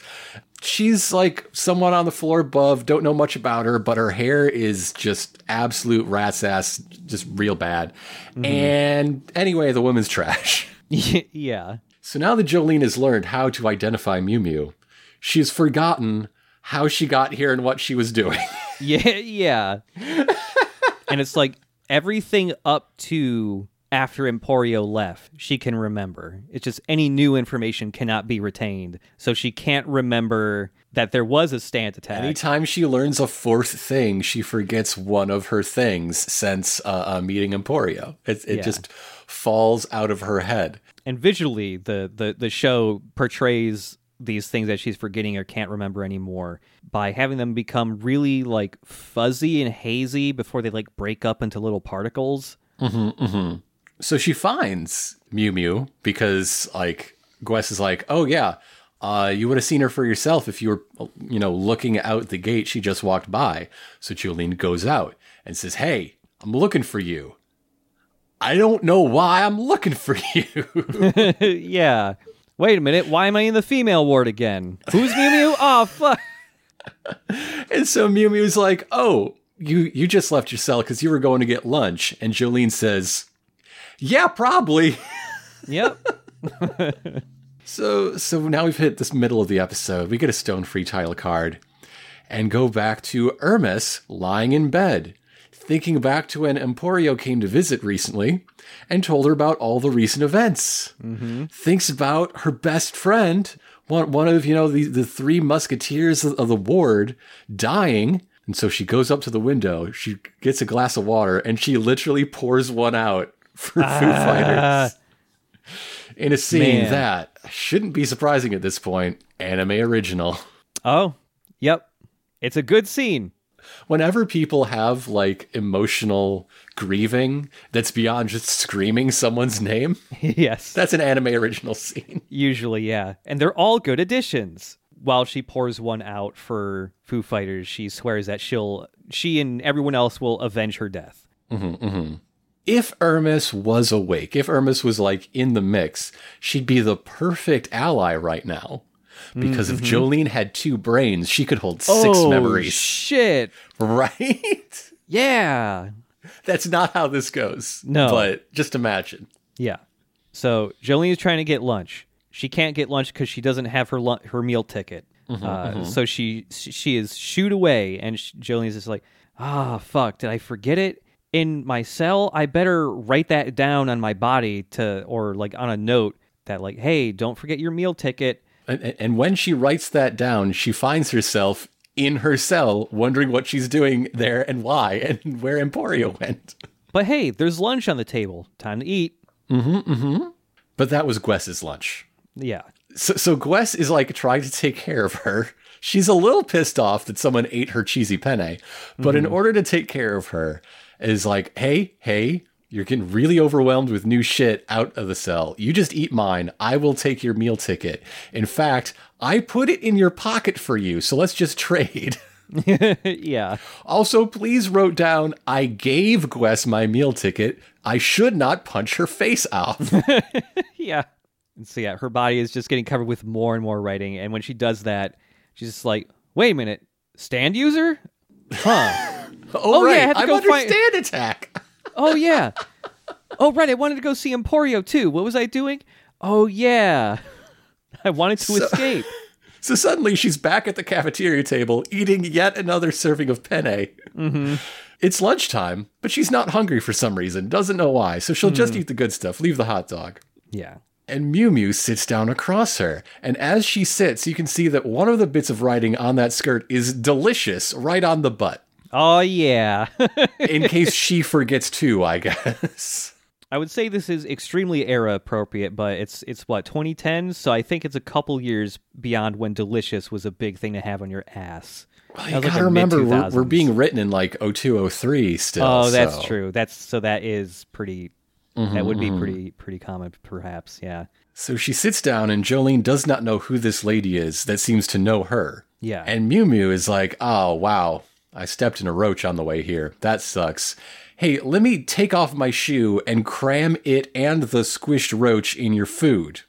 She's like someone on the floor above. Don't know much about her, but her hair is just absolute rat's ass, just real bad. Mm-hmm. And anyway, the woman's trash. Yeah. So now that Jolyne has learned how to identify Miu Miu, she's forgotten how she got here and what she was doing. Yeah, yeah. And it's like everything up to after Emporio left, she can remember. It's just any new information cannot be retained. So she can't remember that there was a stand attack. Anytime she learns a fourth thing, she forgets one of her things since uh, uh, meeting Emporio. It, it yeah. just falls out of her head. And visually, the, the, the show portrays these things that she's forgetting or can't remember anymore by having them become really like fuzzy and hazy before they like break up into little particles. Mm-hmm, mm-hmm. So she finds Miu Miu because, like, Gwes is like, oh, yeah, uh, you would have seen her for yourself if you were, you know, looking out the gate she just walked by. So Jolyne goes out and says, hey, I'm looking for you. I don't know why I'm looking for you. Yeah. Wait a minute. Why am I in the female ward again? Who's Miu Miu? Oh, fuck. And so Miu Miu's like, oh, you, you just left your cell because you were going to get lunch. And Jolyne says... Yeah, probably. Yep. so so now we've hit this middle of the episode. We get a Stone Free title card and go back to Hermes lying in bed, thinking back to when Emporio came to visit recently and told her about all the recent events. Mm-hmm. Thinks about her best friend, one, one of, you know, the, the three musketeers of the ward, dying. And so she goes up to the window, she gets a glass of water, and she literally pours one out for ah, Foo Fighters in a scene man. that shouldn't be surprising at this point. Anime original. Oh, yep. It's a good scene. Whenever people have like emotional grieving that's beyond just screaming someone's name. Yes. That's an anime original scene. Usually, yeah. And they're all good additions. While she pours one out for Foo Fighters, she swears that she'll, she and everyone else will avenge her death. Mm-hmm, mm-hmm. If Hermes was awake, if Hermes was like in the mix, she'd be the perfect ally right now. Because mm-hmm. if Jolyne had two brains, she could hold six oh, memories. Shit. Right? Yeah. That's not how this goes. No. But just imagine. Yeah. So Jolyne is trying to get lunch. She can't get lunch because she doesn't have her lunch, her meal ticket. Mm-hmm, uh, mm-hmm. So she she is shooed away. And Jolyne is just like, ah, oh, fuck, did I forget it? In my cell, I better write that down on my body to, or like on a note that like, hey, don't forget your meal ticket. And, and when she writes that down, she finds herself in her cell wondering what she's doing there and why and where Emporio went. But hey, there's lunch on the table. Time to eat. Mm-hmm, mm-hmm. But that was Gwes's lunch. Yeah. So, so Gwes is like trying to take care of her. She's a little pissed off that someone ate her cheesy penne. But mm-hmm. in order to take care of her... is like, hey, hey, you're getting really overwhelmed with new shit out of the cell. You just eat mine. I will take your meal ticket. In fact, I put it in your pocket for you, so let's just trade. Yeah. Also, please wrote down, I gave Gwes my meal ticket. I should not punch her face off. Yeah. And so, yeah, her body is just getting covered with more and more writing. And when she does that, she's just like, wait a minute, stand user? Huh. Oh, oh right. Yeah, I had to go find stand attack. Oh yeah. Oh right, I wanted to go see Emporio too. What was I doing? Oh yeah. I wanted to so, escape. So suddenly she's back at the cafeteria table eating yet another serving of penne. Mm-hmm. It's lunchtime, but she's not hungry for some reason. Doesn't know why. So she'll mm. just eat the good stuff. Leave the hot dog. Yeah. And Miu Miu sits down across her. And as she sits, you can see that one of the bits of writing on that skirt is delicious right on the butt. Oh, yeah. In case she forgets too, I guess. I would say this is extremely era appropriate, but it's, it's what, twenty ten? So I think it's a couple years beyond when delicious was a big thing to have on your ass. Well, you gotta like remember, we're, we're being written in like oh two, oh three still. Oh, that's so. true. That's So that is pretty... Mm-hmm, that would be mm-hmm. pretty pretty common, perhaps, yeah. So she sits down, and Jolyne does not know who this lady is that seems to know her. Yeah. And Miu Miu is like, oh, wow, I stepped in a roach on the way here. That sucks. Hey, let me take off my shoe and cram it and the squished roach in your food.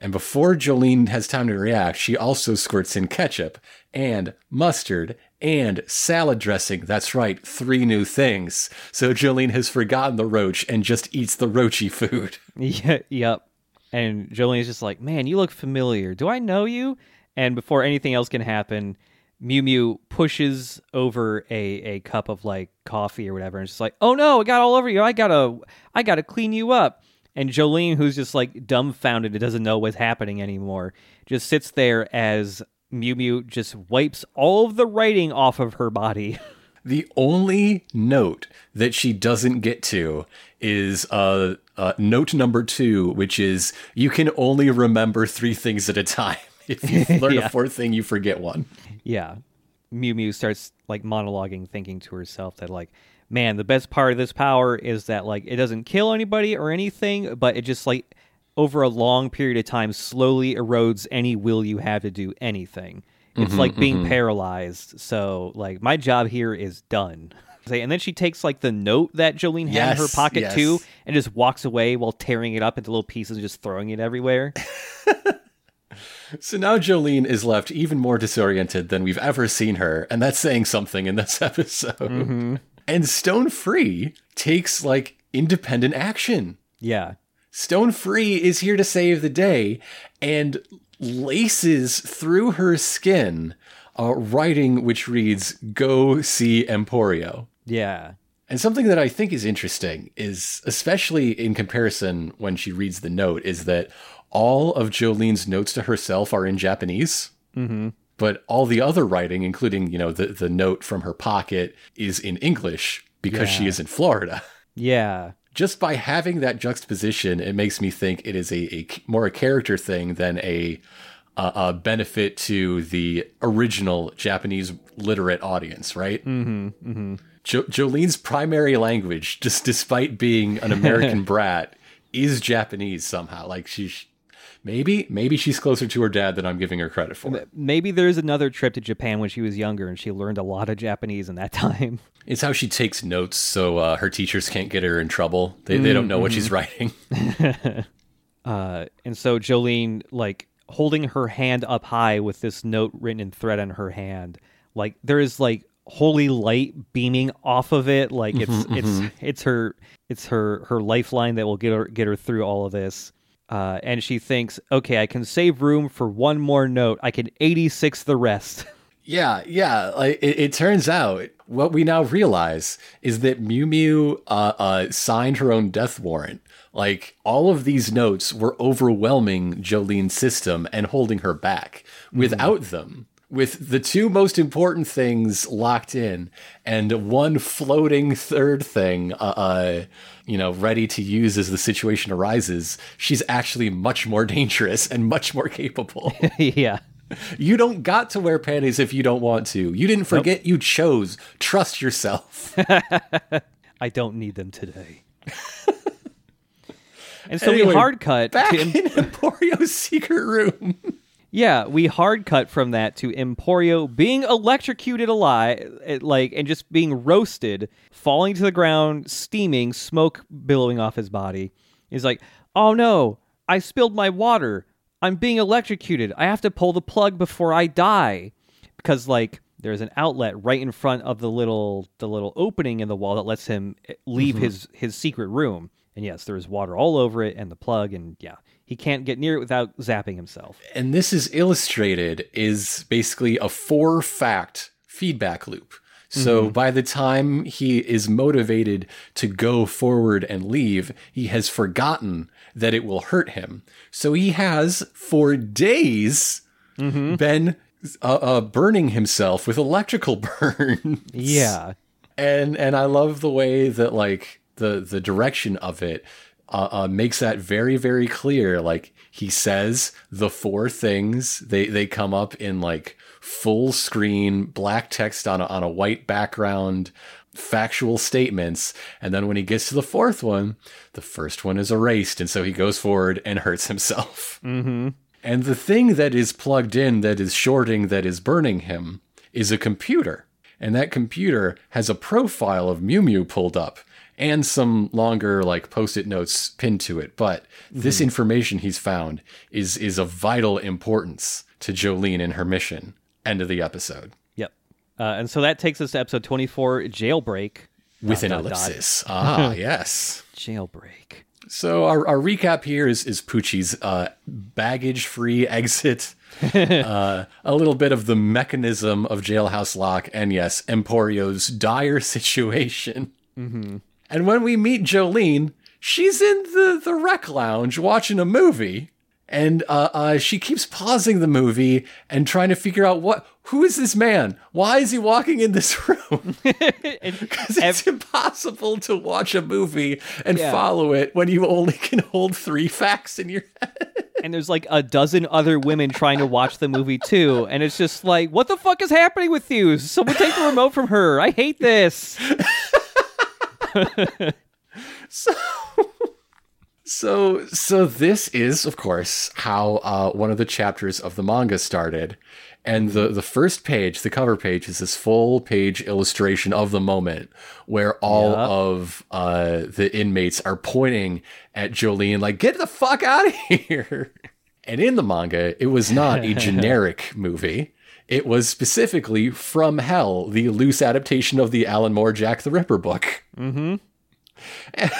And before Jolyne has time to react, she also squirts in ketchup and mustard and salad dressing. That's right, three new things. So Jolyne has forgotten the roach and just eats the roachy food. Yeah, yep. And Jolyne's just like, man, you look familiar. Do I know you? And before anything else can happen, Miu Miu pushes over a, a cup of like coffee or whatever, and she's like, oh no, it got all over you. I gotta I gotta clean you up. And Jolyne, who's just like dumbfounded and doesn't know what's happening anymore, just sits there as Miu Miu just wipes all of the writing off of her body. The only note that she doesn't get to is uh, uh, note number two, which is you can only remember three things at a time. If you learn yeah. a fourth thing, you forget one. Yeah. Miu Miu starts like monologuing, thinking to herself that like, man, the best part of this power is that like it doesn't kill anybody or anything, but it just like over a long period of time slowly erodes any will you have to do anything. It's mm-hmm, like being mm-hmm. paralyzed. So like my job here is done. And then she takes like the note that Jolyne had yes, in her pocket yes. too and just walks away while tearing it up into little pieces and just throwing it everywhere. So now Jolyne is left even more disoriented than we've ever seen her. And that's saying something in this episode. Mm-hmm. And Stone Free takes, like, independent action. Yeah. Stone Free is here to save the day and laces through her skin uh, writing which reads, go see Emporio. Yeah. And something that I think is interesting is, especially in comparison when she reads the note, is that all of Jolene's notes to herself are in Japanese, mm-hmm. but all the other writing, including, you know, the, the note from her pocket, is in English because yeah. she is in Florida. Yeah. Just by having that juxtaposition, it makes me think it is a, a more a character thing than a, a, a benefit to the original Japanese literate audience, right? Mm-hmm, mm-hmm. Jo- Jolene's primary language, just despite being an American brat, is Japanese somehow. Like she's... Maybe maybe she's closer to her dad than I'm giving her credit for. Maybe there's another trip to Japan when she was younger and she learned a lot of Japanese in that time. It's how she takes notes so uh, her teachers can't get her in trouble. They mm-hmm. they don't know what she's writing. uh, and so Jolyne, like, holding her hand up high with this note written in thread on her hand, like, there is, like, holy light beaming off of it. Like, it's mm-hmm, it's mm-hmm. it's her it's her, her lifeline that will get her, get her through all of this. Uh, and she thinks, okay, I can save room for one more note. I can eighty-six the rest. Yeah, yeah. Like, it, it turns out what we now realize is that Miu Miu uh, uh, signed her own death warrant. Like, all of these notes were overwhelming Jolene's system and holding her back. Without mm. them, with the two most important things locked in and one floating third thing, uh, uh, you know, ready to use as the situation arises, she's actually much more dangerous and much more capable. Yeah. You don't got to wear panties if you don't want to. You didn't forget nope. you chose. Trust yourself. I don't need them today. And so anyway, we hard cut back to... in Emporio's secret room. Yeah, we hard cut from that to Emporio being electrocuted alive, like, and just being roasted, falling to the ground, steaming, smoke billowing off his body. He's like, oh no, I spilled my water. I'm being electrocuted. I have to pull the plug before I die. Because, like, there's an outlet right in front of the little the little opening in the wall that lets him leave mm-hmm. his, his secret room. And yes, there is water all over it and the plug, and yeah. He can't get near it without zapping himself. And this is illustrated is basically a four-fact feedback loop. So mm-hmm. by the time he is motivated to go forward and leave, he has forgotten that it will hurt him. So he has, for days, mm-hmm. been uh, uh, burning himself with electrical burns. Yeah. And and I love the way that, like, the the direction of it Uh, uh, makes that very, very clear. Like, he says the four things. They they come up in, like, full screen, black text on a, on a white background, factual statements. And then when he gets to the fourth one, the first one is erased. And so he goes forward and hurts himself. Mm-hmm. And the thing that is plugged in, that is shorting, that is burning him, is a computer. And that computer has a profile of Miu Miu pulled up. and some longer like post-it notes pinned to it. But mm-hmm. this information he's found is is of vital importance to Jolyne and her mission. End of the episode. Yep. Uh, and so that takes us to episode twenty-four, Jailbreak. With dot, an dot, ellipsis. Dot. Ah, yes. Jailbreak. So our, our recap here is, is Pucci's uh, baggage-free exit, uh, a little bit of the mechanism of Jailhouse Lock, and yes, Emporio's dire situation. Mm-hmm. And when we meet Jolyne, she's in the, the rec lounge watching a movie, and uh, uh, she keeps pausing the movie and trying to figure out what who is this man? Why is he walking in this room? Because it's impossible to watch a movie and yeah. follow it when you only can hold three facts in your head. And there's like a dozen other women trying to watch the movie too. And it's just like, what the fuck is happening with you? Someone take the remote from her. I hate this. so... So so this is, of course, how uh, one of the chapters of the manga started. And the, the first page, the cover page, is this full page illustration of the moment where all yep. of uh, the inmates are pointing at Jolyne like, get the fuck out of here. And in the manga, it was not a generic movie. It was specifically From Hell, the loose adaptation of the Alan Moore Jack the Ripper book. Mm-hmm. And-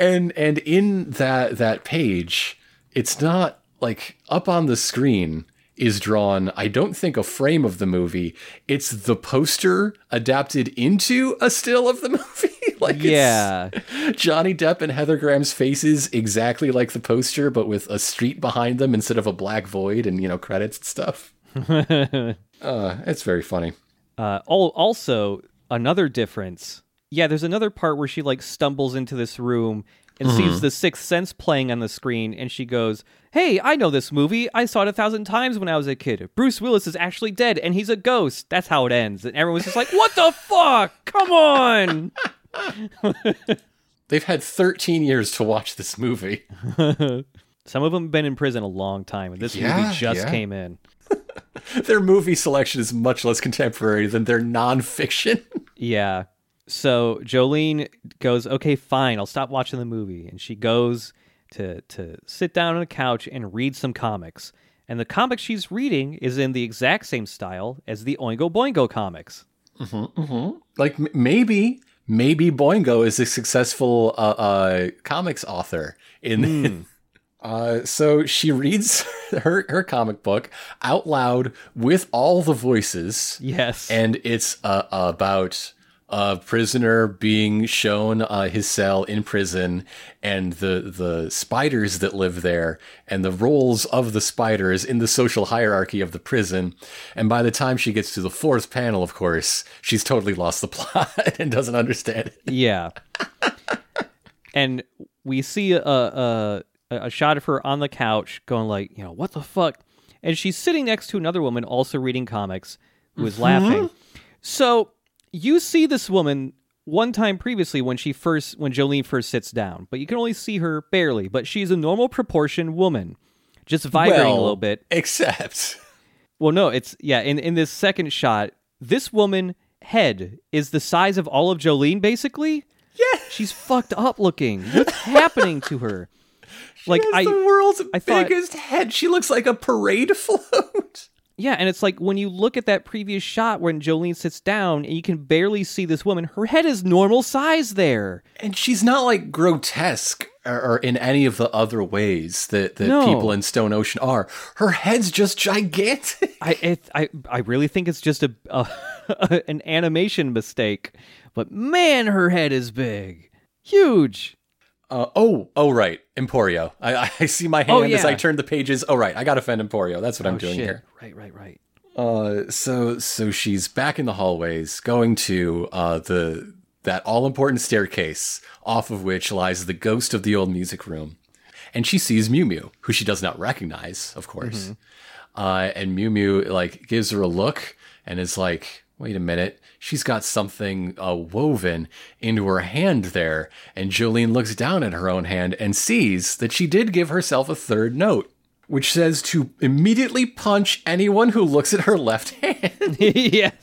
And and in that that page, it's not like up on the screen is drawn, I don't think, a frame of the movie. It's the poster adapted into a still of the movie. Like yeah. it's Johnny Depp and Heather Graham's faces exactly like the poster, but with a street behind them instead of a black void and, you know, credits and stuff. uh, it's very funny. Uh, also, another difference... Yeah, there's another part where she, like, stumbles into this room and mm-hmm. sees The Sixth Sense playing on the screen, and she goes, hey, I know this movie. I saw it a thousand times when I was a kid. Bruce Willis is actually dead, and he's a ghost. That's how it ends. And everyone's just like, what the fuck? Come on! They've had thirteen years to watch this movie. Some of them have been in prison a long time, and this yeah, movie just yeah. came in. Their movie selection is much less contemporary than their nonfiction. Yeah. So Jolyne goes, okay, fine, I'll stop watching the movie. And she goes to to sit down on a couch and read some comics. And the comic she's reading is in the exact same style as the Oingo Boingo comics. Mm-hmm, mm-hmm. Like, m- maybe, maybe Boingo is a successful uh, uh, comics author. In mm. uh, So she reads her, her comic book out loud with all the voices. Yes. And it's uh, about... a prisoner being shown uh, his cell in prison and the the spiders that live there and the roles of the spiders in the social hierarchy of the prison. And by the time she gets to the fourth panel, of course, she's totally lost the plot and doesn't understand it. Yeah. And we see a, a a shot of her on the couch going like, you know, what the fuck? And she's sitting next to another woman also reading comics who is mm-hmm. laughing. So... you see this woman one time previously when she first, when Jolyne first sits down, but you can only see her barely. But she's a normal proportion woman, just vibrating well, a little bit. Except, well, no, it's yeah. In, in this second shot, this woman's head is the size of all of Jolyne, basically. Yeah, she's fucked up looking. What's happening to her? She like has I, the world's I biggest thought, head. She looks like a parade float. Yeah, and it's like when you look at that previous shot when Jolyne sits down and you can barely see this woman, her head is normal size there. And she's not like grotesque or, or in any of the other ways that, that no. people in Stone Ocean are. Her head's just gigantic. I it, I, I really think it's just a, a an animation mistake. But man, her head is big. Huge. Uh, oh, oh, right. Emporio. I, I see my hand oh, yeah. as I turn the pages. Oh, right. I got to offend Emporio. That's what oh, I'm doing shit. Here. Right, right, right. Uh, so, so she's back in the hallways going to uh, the that all-important staircase off of which lies the ghost of the old music room. And she sees Miu Miu, who she does not recognize, of course. Mm-hmm. Uh, and Miu Miu, like, gives her a look and is like, wait a minute. She's got something uh, woven into her hand there. And Jolyne looks down at her own hand and sees that she did give herself a third note, which says to immediately punch anyone who looks at her left hand. Yes.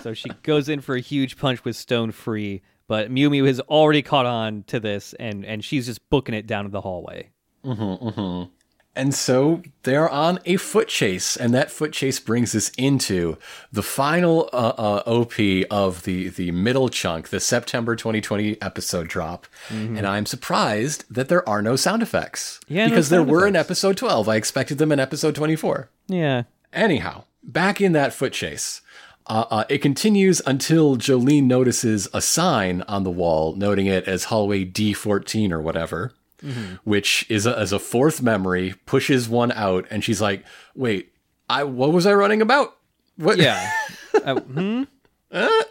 So she goes in for a huge punch with Stone Free, but Miu Miu has already caught on to this, and, and she's just booking it down the hallway. Mm-hmm, mm-hmm. And so they're on a foot chase, and that foot chase brings us into the final uh, uh, O P of the, the middle chunk, the September twenty twenty episode drop. Mm-hmm. And I'm surprised that there are no sound effects. Yeah, because no sound there were effects. In episode twelve. I expected them in episode twenty-four. Yeah. Anyhow, back in that foot chase, uh, uh, it continues until Jolyne notices a sign on the wall, noting it as hallway D fourteen or whatever. Mm-hmm. Which is a, as a fourth memory, pushes one out, and she's like, wait, I what was I running about? What? Yeah. uh, hmm? uh,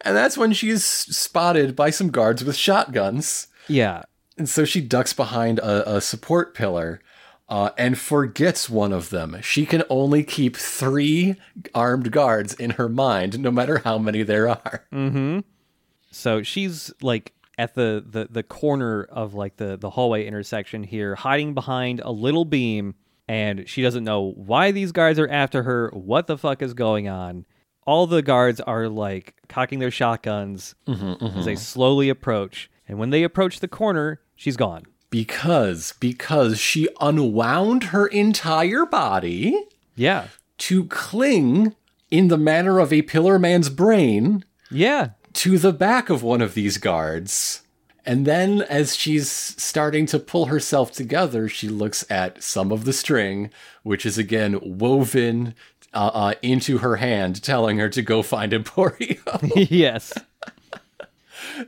and that's when she's spotted by some guards with shotguns. Yeah. And so she ducks behind a, a support pillar uh, and forgets one of them. She can only keep three armed guards in her mind, no matter how many there are. Mm-hmm. So she's like... at the, the, the corner of like the, the hallway intersection here, hiding behind a little beam, and she doesn't know why these guards are after her, what the fuck is going on. All the guards are like cocking their shotguns mm-hmm, mm-hmm. as they slowly approach, and when they approach the corner, she's gone. Because, because she unwound her entire body yeah. to cling in the manner of a pillar man's brain. Yeah. To the back of one of these guards. And then as she's starting to pull herself together, she looks at some of the string, which is again woven uh, uh, into her hand, telling her to go find Emporio. Yes.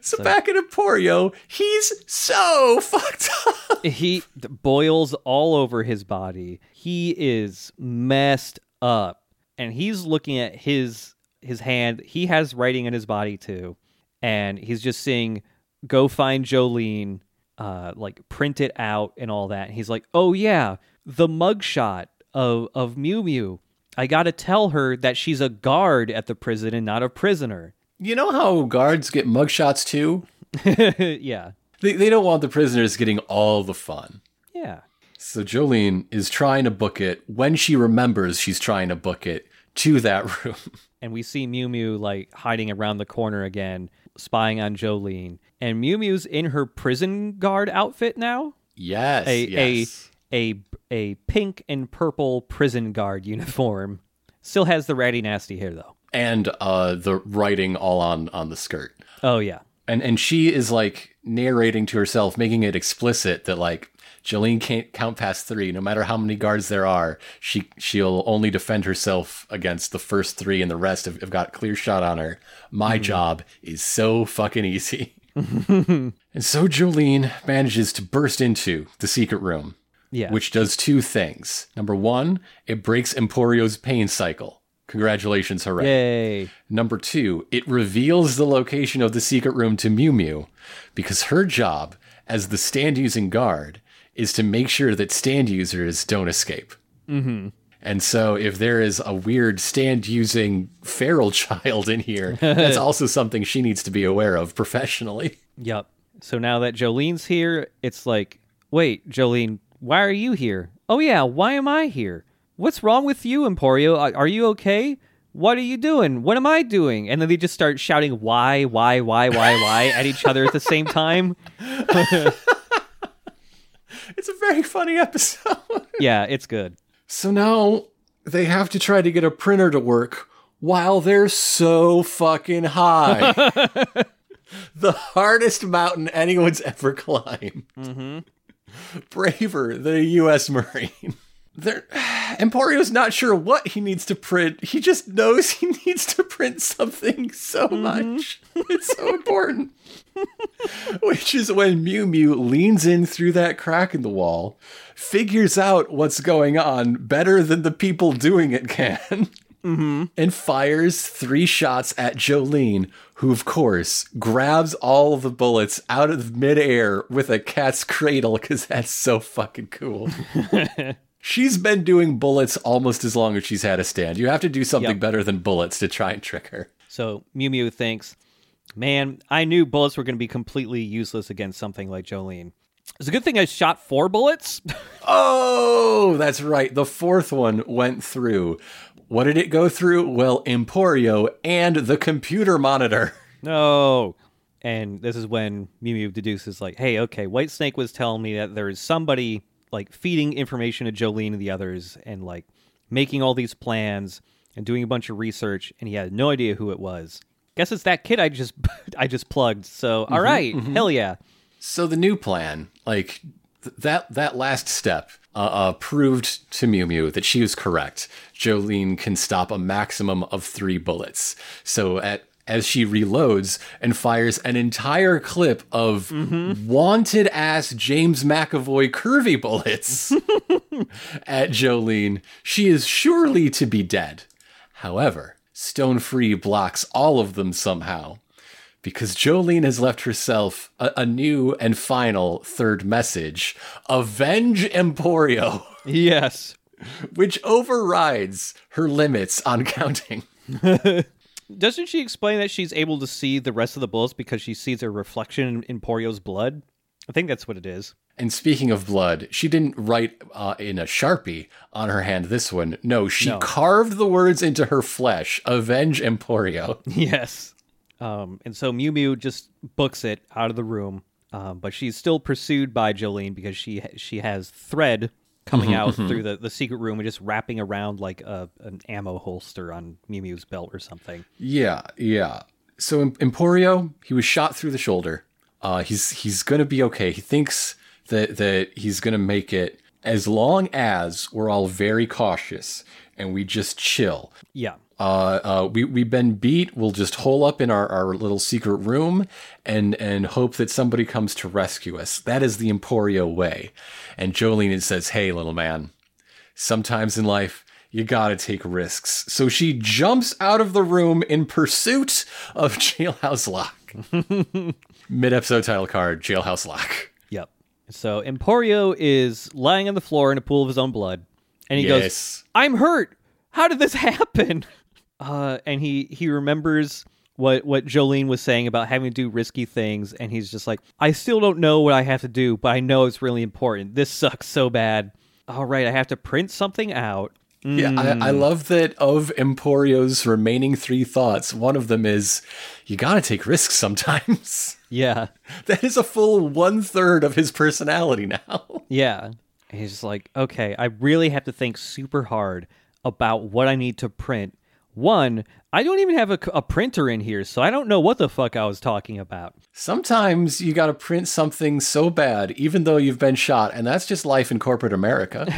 so, so back at Emporio, he's so fucked up. He boils all over his body. He is messed up. And he's looking at his... his hand, he has writing in his body too, and he's just seeing go find Jolyne, uh like print it out and all that, and he's like, oh yeah, the mugshot of of Miu Miu, I gotta tell her that she's a guard at the prison and not a prisoner. You know how guards get mugshots too? Yeah, they, they don't want the prisoners getting all the fun. Yeah. So Jolyne is trying to book it when she remembers she's trying to book it to that room. And we see Miu Miu, like, hiding around the corner again, spying on Jolyne. And Miu Miu's in her prison guard outfit now? Yes, a, yes. A, a, a pink and purple prison guard uniform. Still has the ratty nasty hair, though. And uh, the writing all on, on the skirt. Oh, yeah. And and she is, like, narrating to herself, making it explicit that, like, Jolyne can't count past three. No matter how many guards there are, she, she'll only defend herself against the first three, and the rest have, have got a clear shot on her. My mm. job is so fucking easy. And so Jolyne manages to burst into the secret room, yeah. which does two things. Number one, it breaks Emporio's pain cycle. Congratulations, hooray. Yay. Number two, it reveals the location of the secret room to Miu Miu, because her job as the stand-using guard is to make sure that stand users don't escape. Mm-hmm. And so if there is a weird stand-using feral child in here, that's also something she needs to be aware of professionally. Yep. So now that Jolyne's here, it's like, wait, Jolyne, why are you here? Oh, yeah, why am I here? What's wrong with you, Emporio? Are you okay? What are you doing? What am I doing? And then they just start shouting, why, why, why, why, why, at each other at the same time. It's a very funny episode. Yeah, it's good. So now they have to try to get a printer to work while they're so fucking high. The hardest mountain anyone's ever climbed. Mm-hmm. Braver than a U S Marine. They're, Emporio's not sure what he needs to print. He just knows he needs to print something so mm-hmm. much. It's so important. Which is when Miu Miu leans in through that crack in the wall, figures out what's going on better than the people doing it can, mm-hmm. and fires three shots at Jolyne, who, of course, grabs all the bullets out of midair with a cat's cradle, because that's so fucking cool. She's been doing bullets almost as long as she's had a stand. You have to do something yep. better than bullets to try and trick her. So Miu Miu thinks, man, I knew bullets were going to be completely useless against something like Jolyne. It's a good thing I shot four bullets. Oh, that's right. The fourth one went through. What did it go through? Well, Emporio and the computer monitor. No. And this is when Miu Miu deduces, like, hey, okay, White Snake was telling me that there is somebody, like, feeding information to Jolyne and the others and, like, making all these plans and doing a bunch of research, and he had no idea who it was. Guess it's that kid I just I just plugged, so mm-hmm, all right, mm-hmm. Hell yeah. So the new plan, like, th- that that last step uh, uh, proved to Miu Miu that she was correct. Jolyne can stop a maximum of three bullets. So at as she reloads and fires an entire clip of mm-hmm. wanted-ass James McAvoy curvy bullets at Jolyne, she is surely to be dead. However, Stone Free blocks all of them somehow, because Jolyne has left herself a, a new and final third message: avenge Emporio. Yes. Which overrides her limits on counting. Doesn't she explain that she's able to see the rest of the bullets because she sees her reflection in Emporio's blood? I think that's what it is. And speaking of blood, she didn't write uh, in a Sharpie on her hand this one. No, she no. carved the words into her flesh, avenge Emporio. Yes. Um, and so Miu Miu just books it out of the room. Um, but she's still pursued by Jolyne because she she has thread coming mm-hmm, out mm-hmm. through the, the secret room and just wrapping around like a, an ammo holster on Miu Miu's belt or something. Yeah, yeah. So Emporio, he was shot through the shoulder. Uh, he's he's going to be okay. He thinks that that he's going to make it as long as we're all very cautious and we just chill. Yeah. Uh, uh, we, we've been beat. We'll just hole up in our, our little secret room and, and hope that somebody comes to rescue us. That is the Emporio way. And Jolyne says, hey, little man, sometimes in life, you gotta take risks. So she jumps out of the room in pursuit of Jailhouse Lock. Mid-episode title card, Jailhouse Lock. Yep. So Emporio is lying on the floor in a pool of his own blood. And he yes. goes, I'm hurt. How did this happen? Uh, and he, he remembers what, what Jolyne was saying about having to do risky things, and he's just like, I still don't know what I have to do, but I know it's really important. This sucks so bad. All right, I have to print something out. Mm. Yeah, I, I love that of Emporio's remaining three thoughts, one of them is, you gotta take risks sometimes. Yeah. That is a full one-third of his personality now. Yeah. And he's just like, okay, I really have to think super hard about what I need to print. One, I don't even have a, a printer in here, so I don't know what the fuck I was talking about. Sometimes you got to print something so bad, even though you've been shot, and that's just life in corporate America.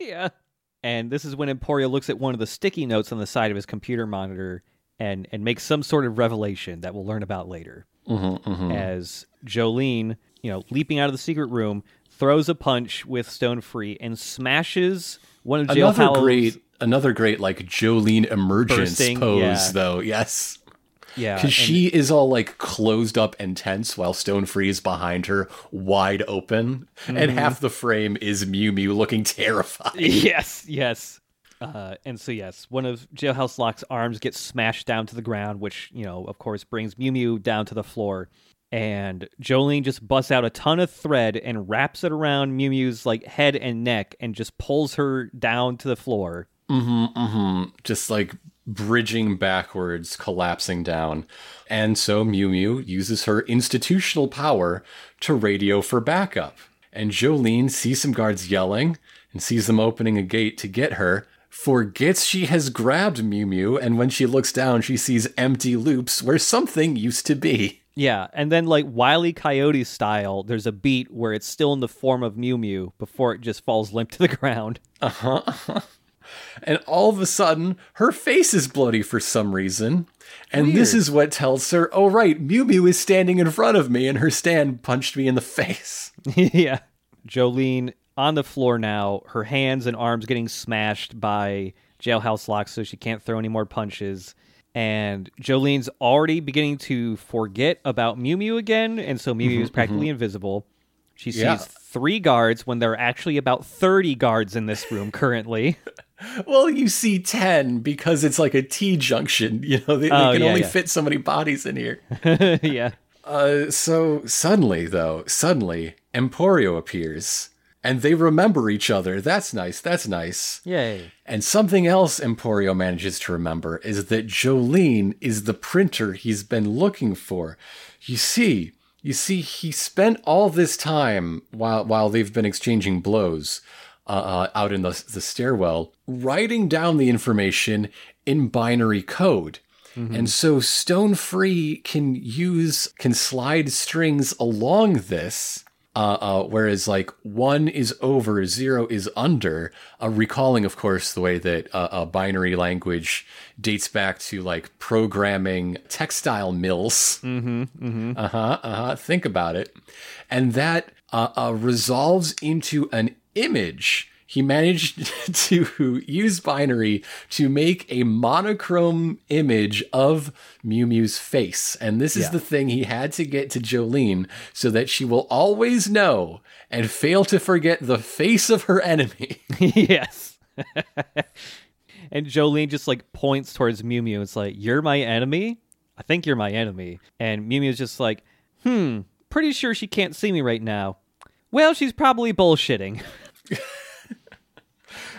Yeah. And this is when Emporio looks at one of the sticky notes on the side of his computer monitor and, and makes some sort of revelation that we'll learn about later. Mm-hmm, mm-hmm. As Jolyne, you know, leaping out of the secret room, throws a punch with Stone Free and smashes one of Jailhouse's... Another great... Another great, like, Jolyne emergence Bursting, pose, yeah. though. Yes. Yeah. Because she is all, like, closed up and tense while Stone Free is behind her, wide open. Mm-hmm. And half the frame is Miu Miu looking terrified. Yes, yes. Uh, and so, yes, one of Jailhouse Lock's arms gets smashed down to the ground, which, you know, of course, brings Miu Miu down to the floor. And Jolyne just busts out a ton of thread and wraps it around Miu Miu's, like, head and neck and just pulls her down to the floor. Mm-hmm, mm-hmm. Just like bridging backwards, collapsing down. And so Miu Miu uses her institutional power to radio for backup. And Jolyne sees some guards yelling and sees them opening a gate to get her, forgets she has grabbed Miu Miu, and when she looks down, she sees empty loops where something used to be. Yeah, and then like Wile E. Coyote style, there's a beat where it's still in the form of Miu Miu before it just falls limp to the ground. Uh-huh, uh-huh. And all of a sudden, her face is bloody for some reason. And Weird. This is what tells her, oh, right, Miu Miu is standing in front of me, and her stand punched me in the face. Yeah. Jolyne on the floor now, her hands and arms getting smashed by Jailhouse Lock, so she can't throw any more punches. And Jolene's already beginning to forget about Miu Miu again, and so Miu Miu mm-hmm, is practically mm-hmm. invisible. She yeah. sees three guards when there are actually about thirty guards in this room currently. Well, you see ten because it's like a T junction. You know, they, oh, they can yeah, only yeah. fit so many bodies in here. Yeah. Uh, so suddenly, though, suddenly, Emporio appears, and they remember each other. That's nice, that's nice. Yay. And something else Emporio manages to remember is that Jolyne is the printer he's been looking for. You see, you see, he spent all this time, while while they've been exchanging blows uh, uh, out in the, the stairwell, writing down the information in binary code. Mm-hmm. And so Stone Free can use, can slide strings along this, uh, uh, whereas like one is over, zero is under, uh, recalling, of course, the way that uh, a binary language dates back to like programming textile mills. Mm-hmm, mm-hmm. Uh-huh, uh-huh, think about it. And that uh, uh, resolves into an image. He managed to use binary to make a monochrome image of Miu Miu's face. And this is yeah. the thing he had to get to Jolyne so that she will always know and fail to forget the face of her enemy. Yes. And Jolyne just like points towards Miu Miu. It's like, you're my enemy? I think you're my enemy. And Miu Miu's just like, hmm, pretty sure she can't see me right now. Well, she's probably bullshitting.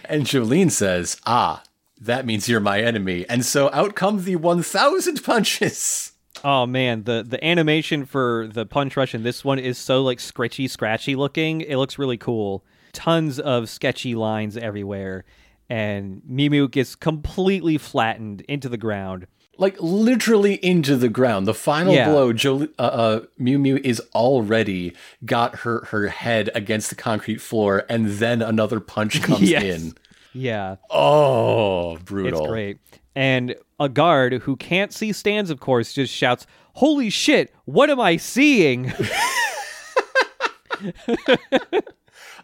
And Jolyne says, ah, that means you're my enemy. And so out come the one thousand punches. Oh, man. The the animation for the punch rush in this one is so, like, scritchy, scratchy looking. It looks really cool. Tons of sketchy lines everywhere. And Miu Miu gets completely flattened into the ground. Like, literally into the ground. The final yeah. blow, jo- uh, uh, Miu Miu is already got her, her head against the concrete floor, and then another punch comes yes. in. Yeah. Oh, brutal. It's great. And a guard who can't see stands, of course, just shouts, holy shit, what am I seeing?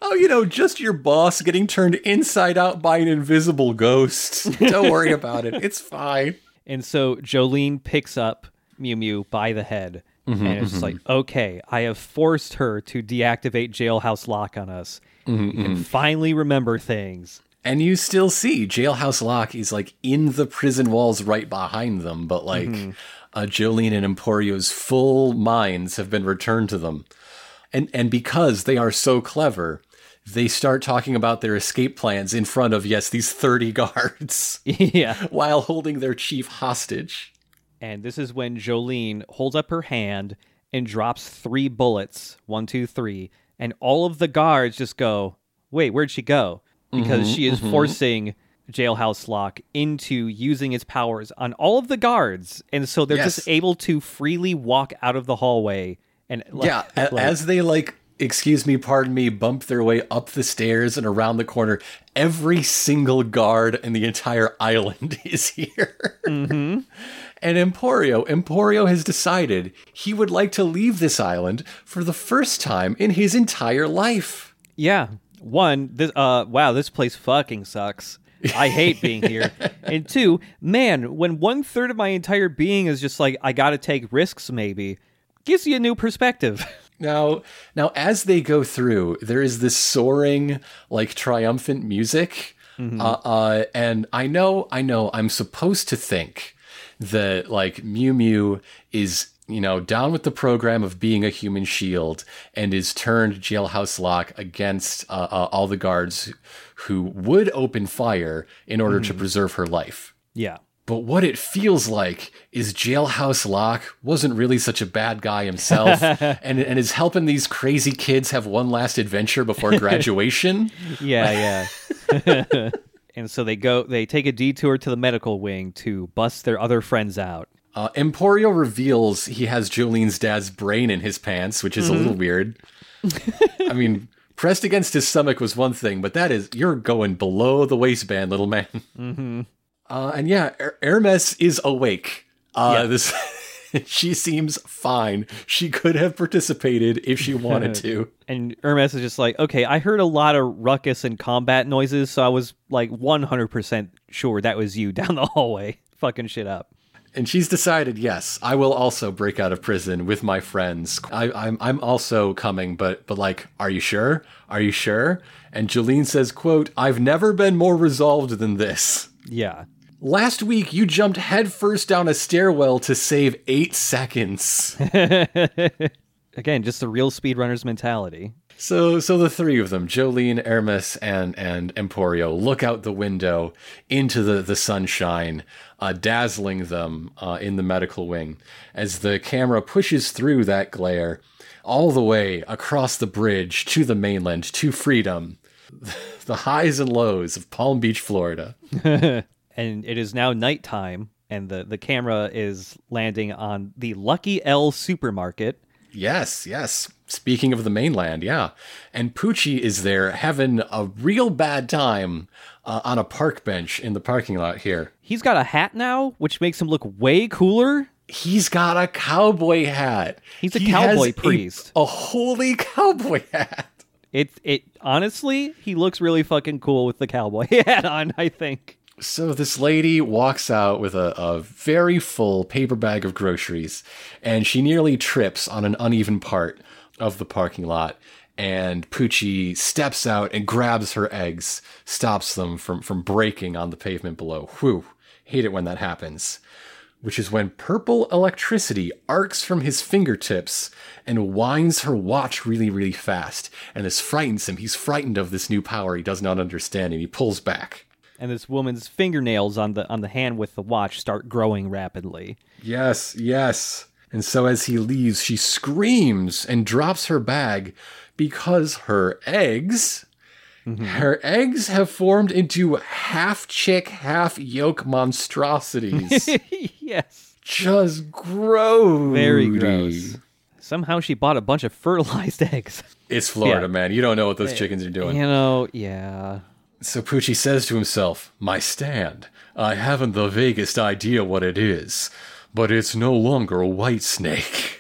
Oh, you know, just your boss getting turned inside out by an invisible ghost. Don't worry about it. It's fine. And so Jolyne picks up Miu Miu by the head, mm-hmm, and it's mm-hmm. like, okay, I have forced her to deactivate Jailhouse Lock on us, mm-hmm, and mm-hmm. finally remember things. And you still see Jailhouse Lock is like in the prison walls right behind them, but like mm-hmm. uh, Jolyne and Emporio's full minds have been returned to them. And and because they are so clever, they start talking about their escape plans in front of, yes, these thirty guards. Yeah. While holding their chief hostage. And this is when Jolyne holds up her hand and drops three bullets. One, two, three. And all of the guards just go, wait, where'd she go? Because mm-hmm, she is mm-hmm. forcing Jailhouse Lock into using its powers on all of the guards. And so they're yes. just able to freely walk out of the hallway. And like, yeah, like, as they like... excuse me, pardon me, bump their way up the stairs and around the corner. Every single guard in the entire island is here. Mm-hmm. And Emporio, Emporio has decided he would like to leave this island for the first time in his entire life. Yeah. One, this, uh, wow, this place fucking sucks. I hate being here. And two, man, when one third of my entire being is just like, I gotta take risks maybe, gives you a new perspective. Now, now, as they go through, there is this soaring, like, triumphant music. Mm-hmm. Uh, uh, and I know, I know, I'm supposed to think that, like, Miu Miu is, you know, down with the program of being a human shield and is turned Jailhouse Lock against uh, uh, all the guards who would open fire in order mm-hmm. to preserve her life. Yeah. But what it feels like is Jailhouse Lock wasn't really such a bad guy himself and, and is helping these crazy kids have one last adventure before graduation. Yeah, yeah. And so they go, they take a detour to the medical wing to bust their other friends out. Uh, Emporio reveals he has Jolene's dad's brain in his pants, which is mm-hmm. a little weird. I mean, pressed against his stomach was one thing, but that is, you're going below the waistband, little man. Mm-hmm. Uh, and yeah, Her- Hermes is awake. Uh, yeah. This she seems fine. She could have participated if she wanted to. And Hermes is just like, okay, I heard a lot of ruckus and combat noises, so I was like one hundred percent sure that was you down the hallway fucking shit up. And she's decided, yes, I will also break out of prison with my friends. I, I'm I'm also coming, but but like, are you sure? Are you sure? And Jolyne says, quote, I've never been more resolved than this. Yeah. Last week, you jumped headfirst down a stairwell to save eight seconds. Again, just the real speedrunner's mentality. So so the three of them, Jolyne, Hermes, and, and Emporio, look out the window into the, the sunshine, uh, dazzling them uh, in the medical wing as the camera pushes through that glare all the way across the bridge to the mainland, to freedom, the highs and lows of Palm Beach, Florida. And it is now nighttime, and the, the camera is landing on the Lucky L supermarket. Yes, yes. Speaking of the mainland, yeah. And Pucci is there having a real bad time uh, on a park bench in the parking lot here. He's got a hat now, which makes him look way cooler. He's got a cowboy hat. He's a he cowboy priest. A, a holy cowboy hat. It, it, honestly, he looks really fucking cool with the cowboy hat on, I think. So this lady walks out with a, a very full paper bag of groceries, and she nearly trips on an uneven part of the parking lot, and Pucci steps out and grabs her eggs, stops them from, from breaking on the pavement below. Whew, hate it when that happens. Which is when purple electricity arcs from his fingertips and winds her watch really, really fast. And this frightens him. He's frightened of this new power he does not understand, and he pulls back. And this woman's fingernails on the on the hand with the watch start growing rapidly. Yes, yes. And so as he leaves, she screams and drops her bag because her eggs, mm-hmm. her eggs have formed into half-chick, half-yolk monstrosities. Yes. Just gross. Very gross. Somehow she bought a bunch of fertilized eggs. It's Florida, yeah. Man. You don't know what those chickens are doing. You know, yeah. So Pucci says to himself, my stand. I haven't the vaguest idea what it is, but it's no longer a white snake.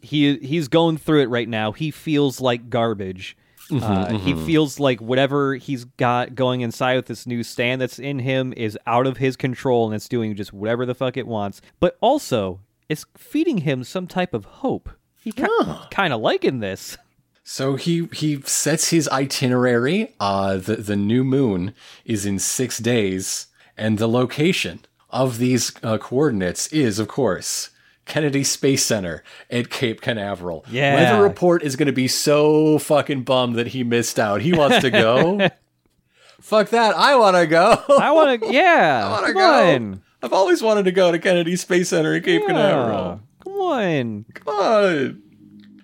he He's going through it right now. He feels like garbage. Mm-hmm, uh, mm-hmm. He feels like whatever he's got going inside with this new stand that's in him is out of his control, and it's doing just whatever the fuck it wants. But also, it's feeding him some type of hope. He ki- yeah. kind of liking this. So he, he sets his itinerary. Uh, the, the new moon is in six days. And the location of these uh, coordinates is, of course, Kennedy Space Center at Cape Canaveral. Yeah. Weather Report is going to be so fucking bummed that he missed out. He wants to go. Fuck that. I want to go. I want to. Yeah. I want to go. On. I've always wanted to go to Kennedy Space Center at Cape yeah. Canaveral. Come on. Come on.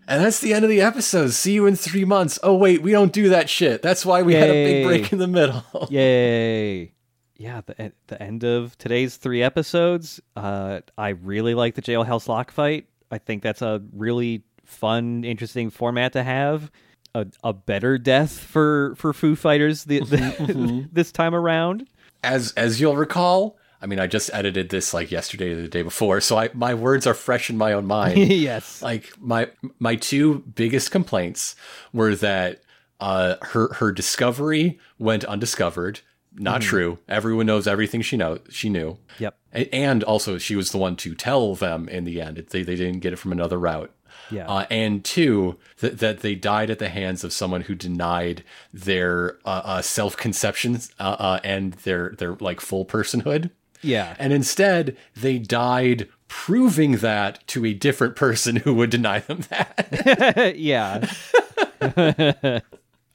And that's the end of the episode. See you in three months. Oh, wait, we don't do that shit. That's why we Yay. had a big break in the middle. Yay. Yeah, the, the end of today's three episodes. Uh, I really like the Jailhouse Lock fight. I think that's a really fun, interesting format to have. A, a better death for, for Foo Fighters the, the, mm-hmm. this time around. As as you'll recall... I mean, I just edited this like yesterday or the day before, so I, my words are fresh in my own mind. Yes. Like, my my two biggest complaints were that uh, her her discovery went undiscovered. Not mm-hmm. true. Everyone knows everything she know she knew. Yep. And, and also, she was the one to tell them in the end. They, they didn't get it from another route. Yeah. Uh, and two, th- that they died at the hands of someone who denied their uh, uh, self-conceptions uh, uh, and their, their like full personhood. Yeah. And instead, they died proving that to a different person who would deny them that. Yeah.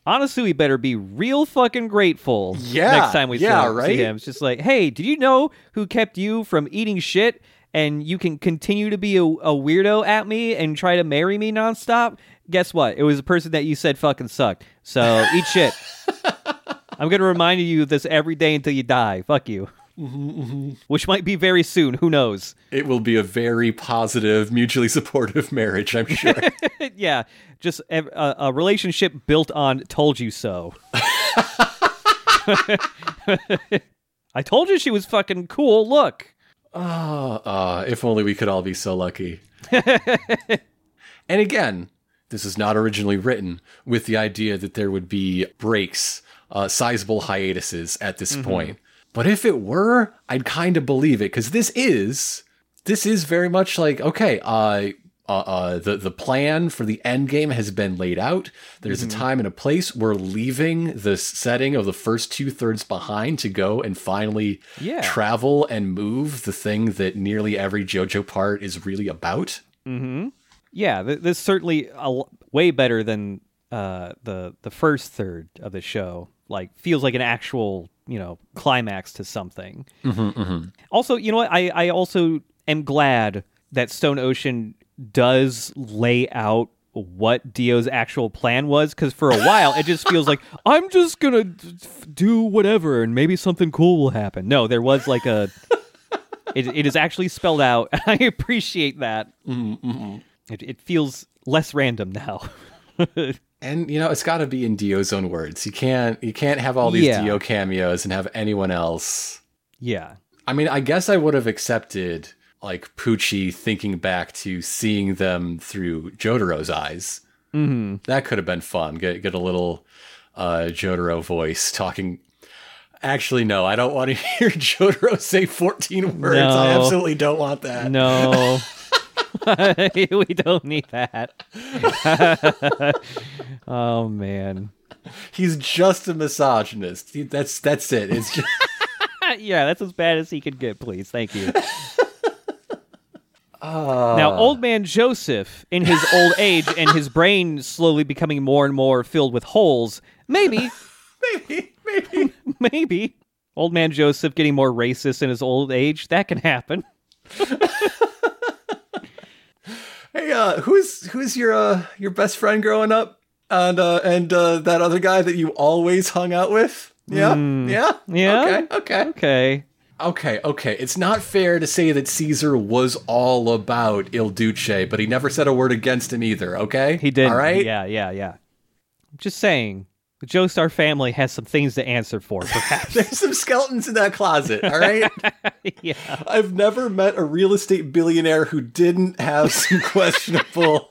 Anasui better be real fucking grateful yeah. next time we yeah, see, right? see him. It's just like, hey, did you know who kept you from eating shit? And you can continue to be a, a weirdo at me and try to marry me nonstop? Guess what? It was a person that you said fucking sucked. So eat shit. I'm going to remind you of this every day until you die. Fuck you. Mm-hmm, mm-hmm. Which might be very soon. Who knows? It will be a very positive, mutually supportive marriage, I'm sure. Yeah, just a, a relationship built on told you so. I told you she was fucking cool. Look. Ah, oh, uh, if only we could all be so lucky. And again, this is not originally written with the idea that there would be breaks, uh, sizable hiatuses at this mm-hmm. point. But if it were, I'd kind of believe it, because this is, this is very much like, okay, uh, Uh, uh, the, the plan for the end game has been laid out. There's mm-hmm. a time and a place. We're leaving the setting of the first two thirds behind to go and finally yeah. travel and move, the thing that nearly every JoJo part is really about. Mm-hmm. Yeah, th- this is certainly a, way better than uh, the the first third of the show. Like, feels like an actual, you know, climax to something. Mm-hmm, mm-hmm. Also, you know what? I, I also am glad that Stone Ocean does lay out what Dio's actual plan was, because for a while it just feels like I'm just gonna do whatever and maybe something cool will happen. No, there was like a it, it is actually spelled out. I appreciate that. Mm-hmm. it, it feels less random now. And you know, it's got to be in Dio's own words. You can't you can't have all these yeah. Dio cameos and have anyone else. Yeah, I mean, I guess I would have accepted like Pucci thinking back to seeing them through Jotaro's eyes. Mm-hmm. That could have been fun. Get get a little uh, Jotaro voice talking. Actually, no, I don't want to hear Jotaro say fourteen words. No. I absolutely don't want that. No, we don't need that. Oh, man. He's just a misogynist. He, that's, that's it. It's just... Yeah, that's as bad as he could get, please. Thank you. Uh. Now, old man Joseph, in his old age and his brain slowly becoming more and more filled with holes, maybe, maybe, maybe, maybe, old man Joseph getting more racist in his old age, that can happen. Hey, uh, who's who's your uh, your best friend growing up, and uh, and uh, that other guy that you always hung out with? Yeah, mm. yeah, yeah. Okay, okay, okay. Okay, okay. It's not fair to say that Caesar was all about Il Duce, but he never said a word against him either, okay? He did. All right? Yeah, yeah, yeah. I'm just saying, the Joestar family has some things to answer for, perhaps. There's some skeletons in that closet, all right? Yeah. I've never met a real estate billionaire who didn't have some questionable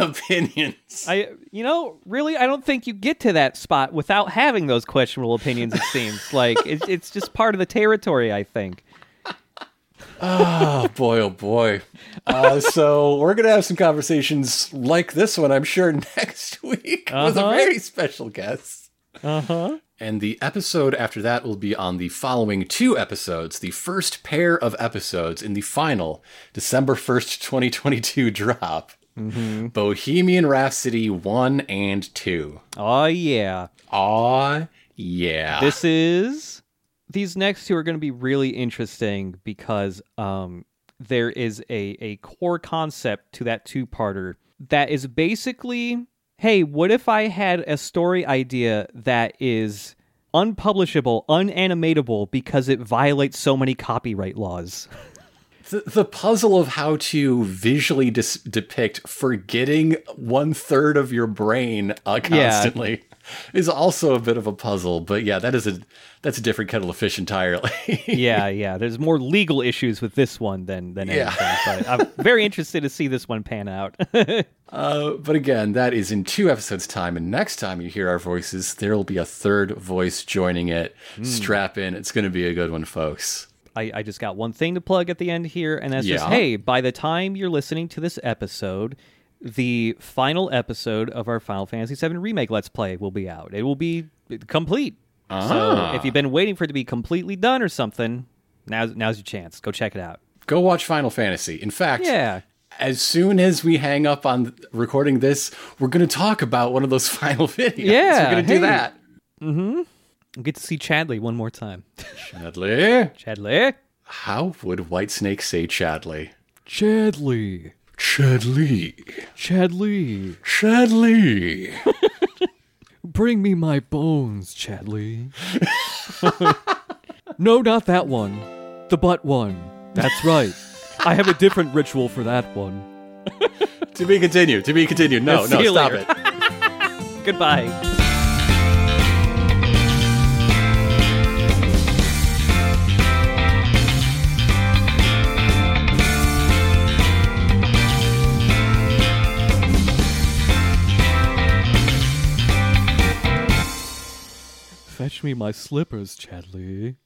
opinions. I, you know, really, I don't think you get to that spot without having those questionable opinions, it seems. Like, it's, it's just part of the territory, I think. Oh, boy, oh, boy. Uh, so we're going to have some conversations like this one, I'm sure, next week uh-huh. with a very special guest. Uh-huh. And the episode after that will be on the following two episodes, the first pair of episodes in the final December first, twenty twenty-two drop. Mm-hmm. Bohemian Rhapsody one and two. Oh, yeah. Oh, yeah. This is... These next two are going to be really interesting because um, there is a, a core concept to that two-parter that is basically, hey, what if I had a story idea that is unpublishable, unanimatable, because it violates so many copyright laws? The, the puzzle of how to visually dis- depict forgetting one third of your brain uh, constantly yeah. is also a bit of a puzzle. But yeah, that is a that's a different kettle of fish entirely. yeah, yeah. There's more legal issues with this one than than anything. Yeah. But I'm very interested to see this one pan out. uh, but again, that is in two episodes' time, and next time you hear our voices, there will be a third voice joining it. Mm. Strap in; it's going to be a good one, folks. I, I just got one thing to plug at the end here, and that's yeah. just, hey, by the time you're listening to this episode, the final episode of our Final Fantasy seven Remake Let's Play will be out. It will be complete. Ah. So if you've been waiting for it to be completely done or something, now's, now's your chance. Go check it out. Go watch Final Fantasy. In fact... yeah. As soon as we hang up on recording this, we're going to talk about one of those final videos. Yeah. We're going to hey. do that. Mm-hmm. Get to see Chadley one more time. Chadley? Chadley? How would White Snake say Chadley? Chadley. Chadley. Chadley. Chadley. Bring me my bones, Chadley. No, not that one. The butt one. That's right. I have a different ritual for that one. To be continued. To be continued. No, no, stop later. It. Goodbye. Fetch me my slippers, Chadley.